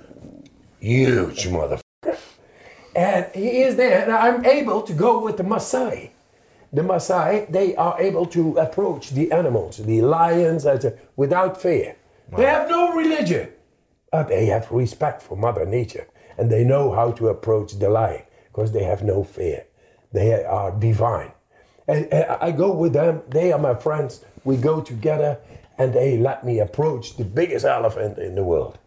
huge motherfucker. And he is there, and I'm able to go with the Maasai. The Maasai, they are able to approach the animals, the lions, without fear. Wow. They have no religion, but they have respect for Mother Nature, and they know how to approach the lion because they have no fear. They are divine. And, and I go with them. They are my friends. We go together, and they let me approach the biggest elephant in the world.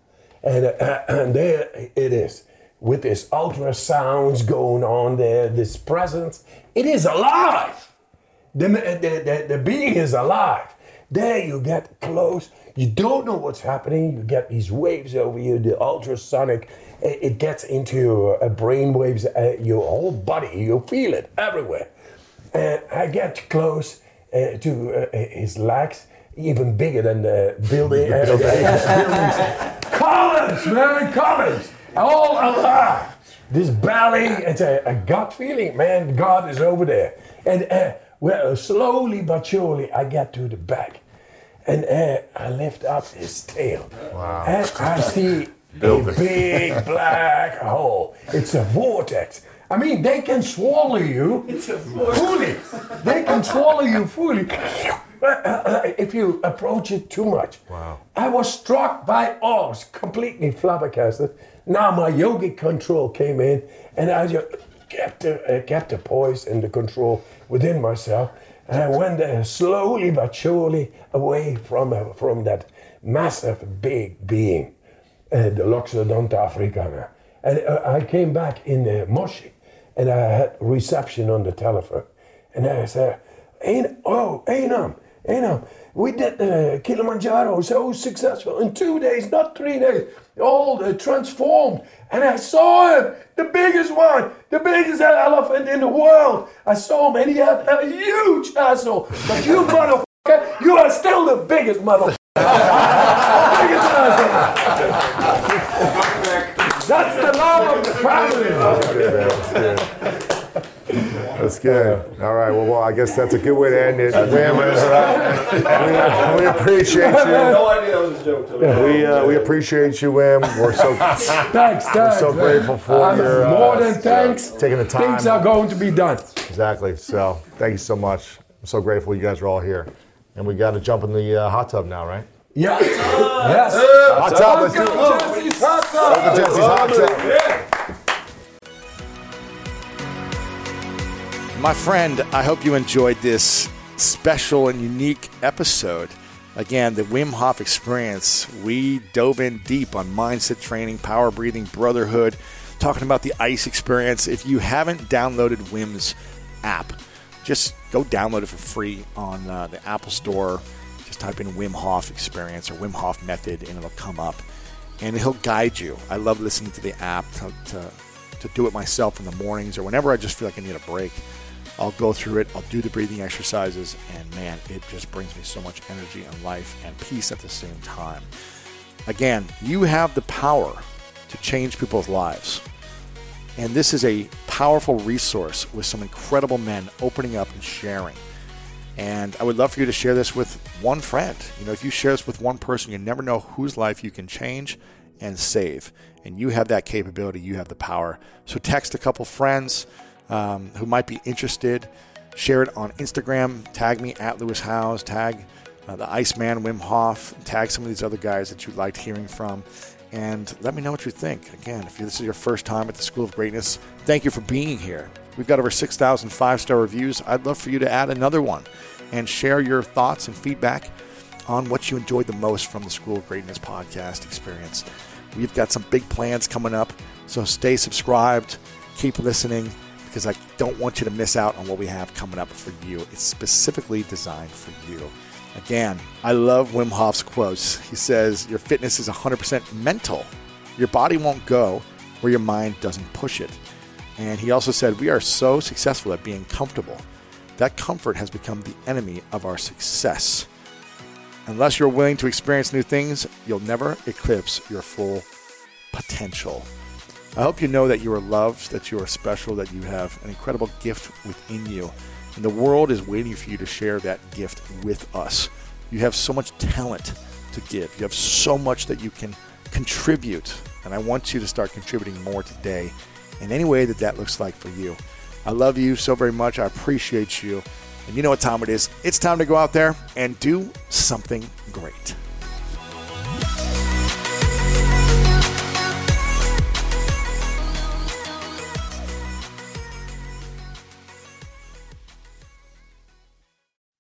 And, uh, and there it is, with this ultrasounds going on there, this presence. It is alive. The, the, the, the being is alive. There you get close. You don't know what's happening. You get these waves over you, the ultrasonic. It gets into your brain waves, your whole body. You feel it everywhere. And I get close uh, to uh, his legs, even bigger than the building. The building. Columns, man, columns. All alive. This belly, it's a, a gut feeling, man. God is over there. And uh, well, slowly but surely, I get to the back. And uh, I lift up his tail. Wow. And I see Building. a big black hole. It's a vortex. I mean, they can swallow you it's a fully. They can swallow you fully if you approach it too much. Wow. I was struck by awe, completely flabbergasted. Now my yogic control came in, and I just kept the, uh, kept the poise and the control within myself. And I went there slowly but surely away from uh, from that massive big being, uh, the Loxodonta africana. And uh, I came back in the mosque, and I had reception on the telephone. And I said, An- oh, Anum, You know, we did uh, Kilimanjaro, so successful in two days, not three days, all uh, transformed. And I saw him, the biggest one, the biggest elephant in the world. I saw him, and he had a huge asshole. But you motherfucker, you are still the biggest motherfucker. biggest asshole. That's the love of the family. That's good. All right. Well, well, I guess that's a good way to end it. Wim, we, we appreciate you. I had no idea that was a joke. We uh, we appreciate you, Wim. We're so thanks, we're thanks, so grateful for uh, your more uh, than thanks. Taking the time. Things are going to be done. Exactly. So thank you so much. I'm so grateful you guys are all here, and we got to jump in the uh, hot tub now, right? Yeah. Yes. Hot tub. Let's do it. Hot tub. Uncle Jesse's hot tub. Yeah. My friend, I hope you enjoyed this special and unique episode. Again, the Wim Hof Experience. We dove in deep on mindset training, power breathing, brotherhood, talking about the ice experience. If you haven't downloaded Wim's app, just go download it for free on uh, the Apple Store. Just type in Wim Hof Experience or Wim Hof Method, and it'll come up. And he'll guide you. I love listening to the app to, to, to do it myself in the mornings or whenever I just feel like I need a break. I'll go through it, I'll do the breathing exercises, and man, it just brings me so much energy and life and peace at the same time. Again, you have the power to change people's lives. And this is a powerful resource with some incredible men opening up and sharing. And I would love for you to share this with one friend. You know, if you share this with one person, you never know whose life you can change and save. And you have that capability, you have the power. So text a couple friends, Um, who might be interested. Share it on Instagram. Tag me at Lewis Howes. Tag uh, the Iceman Wim Hof. Tag some of these other guys that you liked hearing from. And let me know what you think. Again, if this is your first time at the School of Greatness, thank you for being here. We've got over six thousand five-star reviews. I'd love for you to add another one and share your thoughts and feedback on what you enjoyed the most from the School of Greatness podcast experience. We've got some big plans coming up, so stay subscribed. Keep listening, because I don't want you to miss out on what we have coming up for you. It's specifically designed for you. Again, I love Wim Hof's quotes. He says, your fitness is one hundred percent mental. Your body won't go where your mind doesn't push it. And he also said, we are so successful at being comfortable. That comfort has become the enemy of our success. Unless you're willing to experience new things, you'll never eclipse your full potential. I hope you know that you are loved, that you are special, that you have an incredible gift within you. And the world is waiting for you to share that gift with us. You have so much talent to give. You have so much that you can contribute. And I want you to start contributing more today in any way that that looks like for you. I love you so very much. I appreciate you. And you know what time it is. It's time to go out there and do something great.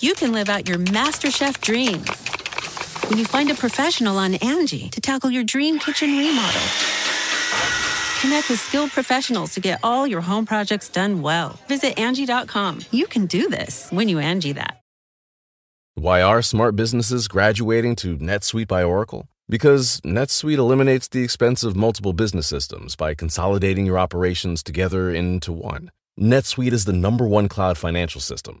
You can live out your MasterChef dream when you find a professional on Angie to tackle your dream kitchen remodel. Connect with skilled professionals to get all your home projects done well. Visit Angie dot com. You can do this when you Angie that. Why are smart businesses graduating to NetSuite by Oracle? Because NetSuite eliminates the expense of multiple business systems by consolidating your operations together into one. NetSuite is the number one cloud financial system,